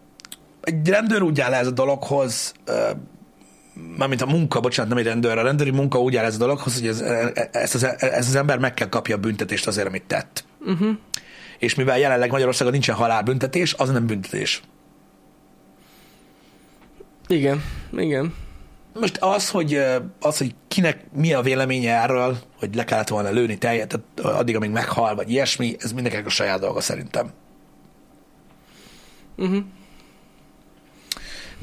Egy rendőr úgy áll ez a dologhoz... Ö, mármint a munka, bocsánat, nem egy rendőr, a rendőri munka úgy áll ez a dologhoz, hogy ez, ez, az, ez az ember meg kell kapja a büntetést azért, amit tett. Uh-huh. És mivel jelenleg Magyarországon nincsen halálbüntetés, az nem büntetés. Igen, igen. Most az, hogy, az, hogy kinek mi a véleménye erről, hogy le kellett volna lőni teljet, addig, amíg meghal, vagy ilyesmi, ez mindenkinek a saját dolga szerintem. Uh-huh.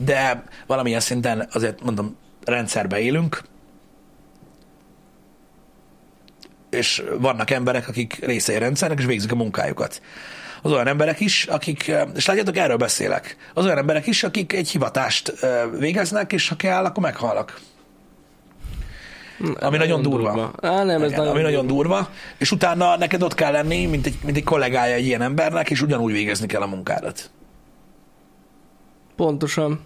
De valamilyen szinten azért mondom, rendszerbe élünk, és vannak emberek, akik részei rendszernek, és végzik a munkájukat. Az olyan emberek is, akik, és látjátok, erről beszélek, az olyan emberek is, akik egy hivatást végeznek, és ha kell, akkor meghalnak. Ami nagyon durva. durva. Á, nem, ez Igen, nagyon ami durva. nagyon durva, és utána neked ott kell lenni, mint egy, mint egy kollégája egy ilyen embernek, és ugyanúgy végezni kell a munkádat. Pontosan.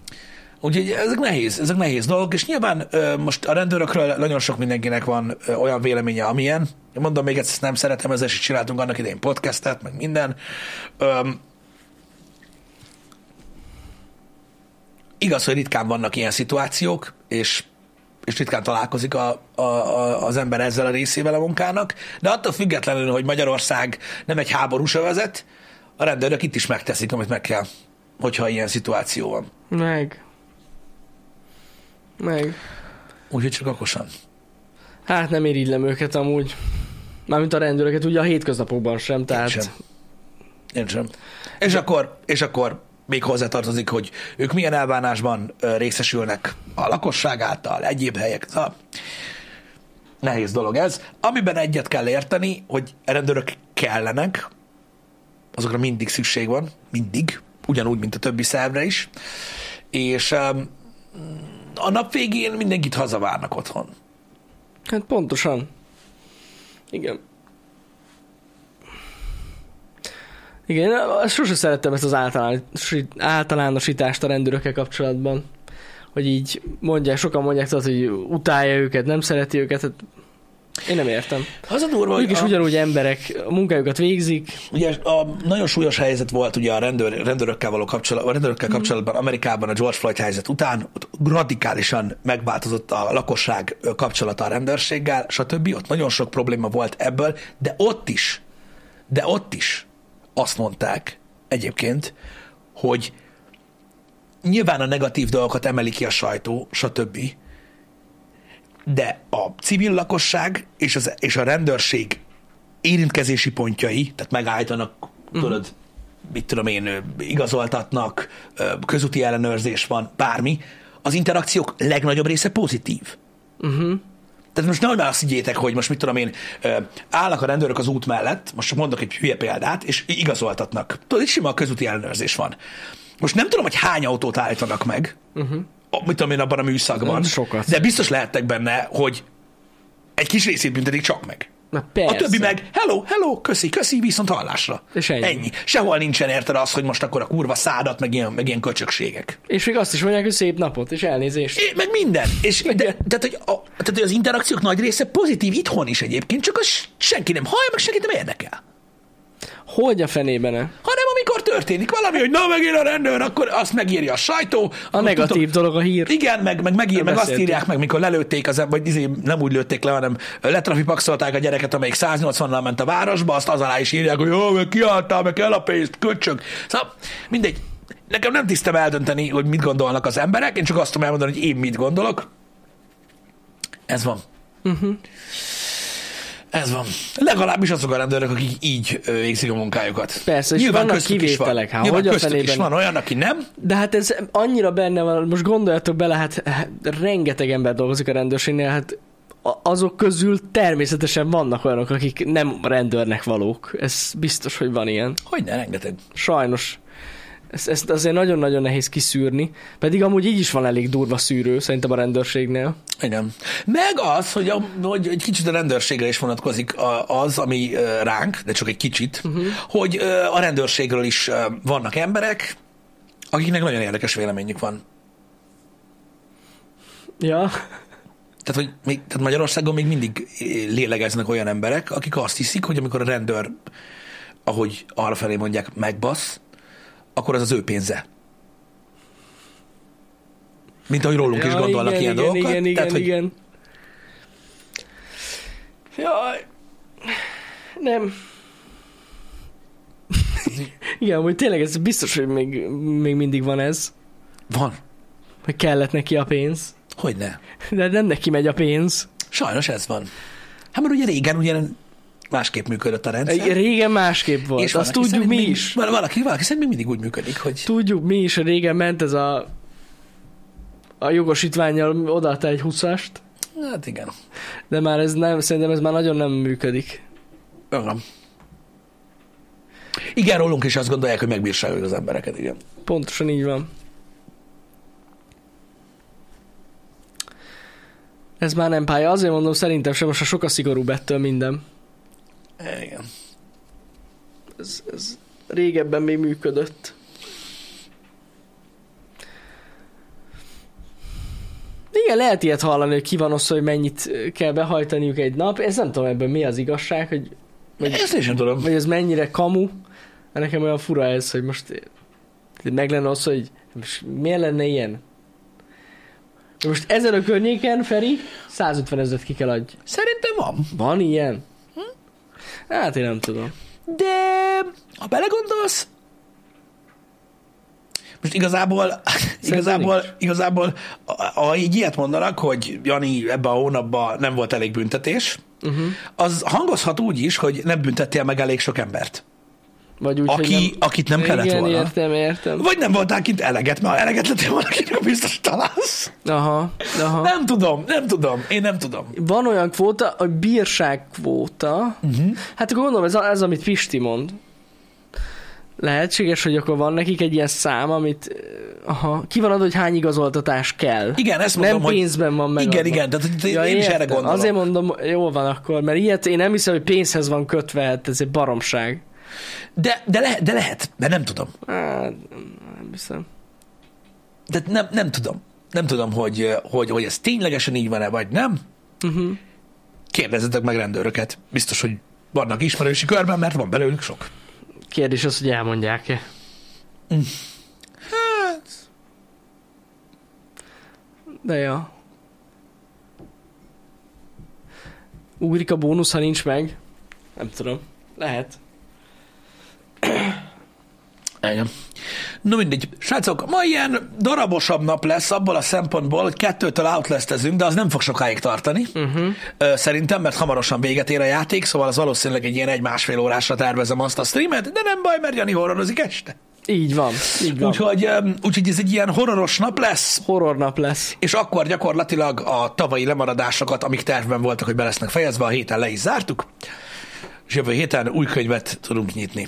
Úgyhogy ezek nehéz, ezek nehéz dolgok, és nyilván ö, most a rendőrökről nagyon sok mindenkinek van ö, olyan véleménye, amilyen, Én mondom, még ezt nem szeretem, ezért is csináltunk annak idején podcastet, meg minden. Öm, igaz, hogy ritkán vannak ilyen szituációk, és, és ritkán találkozik a, a, a, az ember ezzel a részével a munkának, de attól függetlenül, hogy Magyarország nem egy háborús övezet, a rendőrök itt is megteszik, amit meg kell, hogyha ilyen szituáció van. Meg. Meg. Úgyhogy csak okosan. Hát nem irigylem őket amúgy. Mármint a rendőröket, ugye a hétköznapokban sem, tehát... Én sem. Én sem. És akkor, és akkor még hozzátartozik, hogy ők milyen elbánásban részesülnek a lakosság által, egyéb helyek. Na, nehéz dolog ez. Amiben egyet kell érteni, hogy rendőrök kellenek, azokra mindig szükség van, mindig, ugyanúgy, mint a többi szervre is, és um, a nap végén mindenkit hazavárnak otthon. Hát pontosan. Igen. Igen, sose szerettem ezt az általánosítást a rendőrökkel kapcsolatban, hogy így mondják, sokan mondják, tehát, hogy utálja őket, nem szereti őket, hát én nem értem. Az a durva, ők is a... ugyanúgy emberek, a munkájukat végzik. Ugye a nagyon súlyos helyzet volt ugye a rendőr, rendőrökkel való kapcsolatban, a rendőrökkel kapcsolatban Amerikában a George Floyd helyzet után, ott radikálisan megváltozott a lakosság kapcsolata a rendőrséggel, stb. Ott nagyon sok probléma volt ebből, de ott is, de ott is azt mondták egyébként, hogy nyilván a negatív dolgokat emeli ki a sajtó, stb., de a civil lakosság és, az, és a rendőrség érintkezési pontjai, tehát megállítanak, uh-huh. tudod, mit tudom én, igazoltatnak, közúti ellenőrzés van, bármi, az interakciók legnagyobb része pozitív. Uh-huh. Tehát most nehogy már azt higgyétek, hogy most mit tudom én, állnak a rendőrök az út mellett, most csak mondok egy hülye példát, és igazoltatnak. Tudod, itt sima a közúti ellenőrzés van. Most nem tudom, hogy hány autót állítanak meg, uh-huh. mit tudom én abban a műszakban, de biztos lehettek benne, hogy egy kis részét büntetik csak meg. Na persze. A többi meg, hello, hello, köszi, köszi, viszont hallásra. És ennyi. ennyi. Sehol nincsen érted az, hogy most akkor a kurva szádat, meg ilyen, meg ilyen köcsökségek. És még azt is mondják, hogy szép napot, és elnézést. É, meg minden. És de, de, tehát, hogy a, tehát, hogy az interakciók nagy része pozitív itthon is egyébként, csak az senki nem hallja, meg senki nem érdekel. Hogy a fenében? Hanem amikor történik valami, hogy na megint a rendőr, akkor azt megírja a sajtó. A negatív tudom, dolog a hír. Igen, meg, meg megír, meg azt írják meg, mikor lelőtték, az, vagy izé, nem úgy lőtték le, hanem letrafipaxolták a gyereket, amelyik száznyolcvannal ment a városba, azt az alá is írják, hogy jó, meg kiálltál, meg el a pénzt, köcsög. Szóval mindegy, nekem nem tisztem eldönteni, hogy mit gondolnak az emberek, én csak azt tudom elmondani, hogy én mit gondolok. Ez van. Uh-huh. Ez van. Legalábbis azok a rendőrök, akik így végzik a munkájukat. Persze, és nyilván vannak kivételek. Van. Nyilván köztük is van olyan, aki nem. De hát ez annyira benne van, most gondoljatok bele, hát rengeteg ember dolgozik a rendőrségnél, hát azok közül természetesen vannak olyanok, akik nem rendőrnek valók. Ez biztos, hogy van ilyen. Hogyne, rengeteg. Sajnos. Ezt, ezt azért nagyon-nagyon nehéz kiszűrni, pedig amúgy így is van elég durva szűrő, szerintem a rendőrségnél. Igen. Meg az, hogy, a, hogy egy kicsit a rendőrségre is vonatkozik az, ami ránk, de csak egy kicsit, uh-huh. hogy a rendőrségről is vannak emberek, akiknek nagyon érdekes véleményük van. Ja. Tehát, hogy még, tehát Magyarországon még mindig lélegeznek olyan emberek, akik azt hiszik, hogy amikor a rendőr, ahogy arra felé mondják, megbasz, akkor az az ő pénze. Mint ahogy rólunk ja, is gondolnak igen, ilyen igen, dolgokat. Igen, tehát, igen, hogy... igen. Jaj. Nem. Igen, hogy tényleg ez biztos, hogy még, még mindig van ez. Van. Hogy kellett neki a pénz. Hogyne. De nem neki megy a pénz. Sajnos ez van. Hát mert ugye régen ugyan másképp működött a rendszer. Régen másképp volt, és azt tudjuk mi is. Még, valaki, valaki szerint még mindig úgy működik, hogy... Tudjuk mi is, régen ment ez a, a jogosítvánnyal odaadta egy húszast. Hát igen. De már ez nem, szerintem ez már nagyon nem működik. Ögöm. Igen, rólunk is azt gondolják, hogy megbírságoljuk az embereket, igen. Pontosan így van. Ez már nem pálya. Azért mondom, szerintem sem most a sokkal szigorúbb ettől minden. Igen. Ez, ez régebben még működött. igen, lehet ilyet hallani, hogy ki van osztva, hogy mennyit kell behajtaniuk egy nap. Ez nem tudom, ebből mi az igazság, hogy... Vagy, ezt én sem tudom. Vagy ez mennyire kamu. Nekem olyan fura ez, hogy most meg lenne osztva, hogy miért lenne ilyen? Most ezen a környéken, Feri, száz ötven ezret ki kell adj. Szerintem van. Van ilyen? Hm? Hát én nem tudom. De ha belegondolsz, most igazából, igazából, igazából ha így ilyet mondanak, hogy Jani, ebben a hónapban nem volt elég büntetés, uh-huh. az hangozhat úgy is, hogy nem büntettél meg elég sok embert. Vagy úgy, Aki, nem... akit nem kellett igen, volna. Értem, értem. Vagy nem voltál kint eleget, mert ha eleget lettél volna, akiről biztos találsz. Aha, aha. Nem tudom, nem tudom, én nem tudom. Van olyan kvóta, a bírságkvóta. Uh-huh. Hát akkor gondolom, ez az, amit Pisti mond. Lehetséges, hogy akkor van nekik egy ilyen szám, amit aha, ki van adva, hogy hány igazoltatás kell. Igen, ezt mondom, nem pénzben van megadva. Igen, igen, tehát ja, én is erre gondolom. Azért mondom, jól van akkor, mert ilyet én nem hiszem, hogy pénzhez van kötve, hát ez egy baromság. De, de, le, de lehet, de nem tudom. Hát, nem hiszem. De nem, nem tudom. Nem tudom, hogy, hogy, hogy ez ténylegesen így van-e, vagy nem. Uh-huh. Kérdezzetek meg rendőröket. Biztos, hogy vannak ismerősi körben, mert van belőlük sok. Kérdés az, hogy elmondják-e. Hát... De ja. Ugrik a bónusz, ha nincs meg. Nem tudom. Lehet. Igen. No mindegy. Srácok, ma ilyen darabosabb nap lesz abból a szempontból, hogy kettőtől outlastezünk, de az nem fog sokáig tartani. Uh-huh. Szerintem, mert hamarosan véget ér a játék, szóval az valószínűleg egy ilyen egy-másfél órásra tervezem azt a streamet, de nem baj, mert Jani horrorozik este. Így van. Így van. Úgyhogy, úgyhogy ez egy ilyen horroros nap lesz. Horror nap lesz. És akkor gyakorlatilag a tavalyi lemaradásokat, amik tervben voltak, hogy be lesznek fejezve, a héten le is zártuk, és jövő héten új könyvet tudunk nyitni.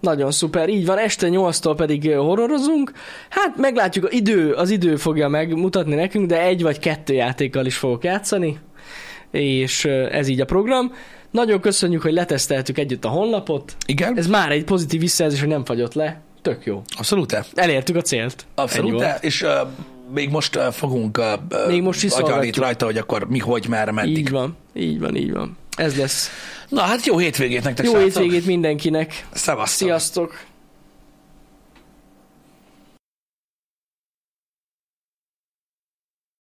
Nagyon szuper, így van, este nyolctól pedig horrorozunk. Hát meglátjuk, az idő, az idő fogja megmutatni nekünk, de egy vagy kettő játékkal is fogok játszani, és ez így a program. Nagyon köszönjük, hogy leteszteltük együtt a honlapot. Igen. Ez már egy pozitív visszajelzés, hogy nem fagyott le. Tök jó. Abszolút. Elértük a célt. Abszolút. És uh, még most uh, fogunk uh, még most agyalni rajta, hogy akkor mi, hogy, merre, meddig. Így van, így van, így van. Ez lesz. Na hát jó hétvégét nektek, srácok. Jó hétvégét mindenkinek. Szevasztok. Sziasztok.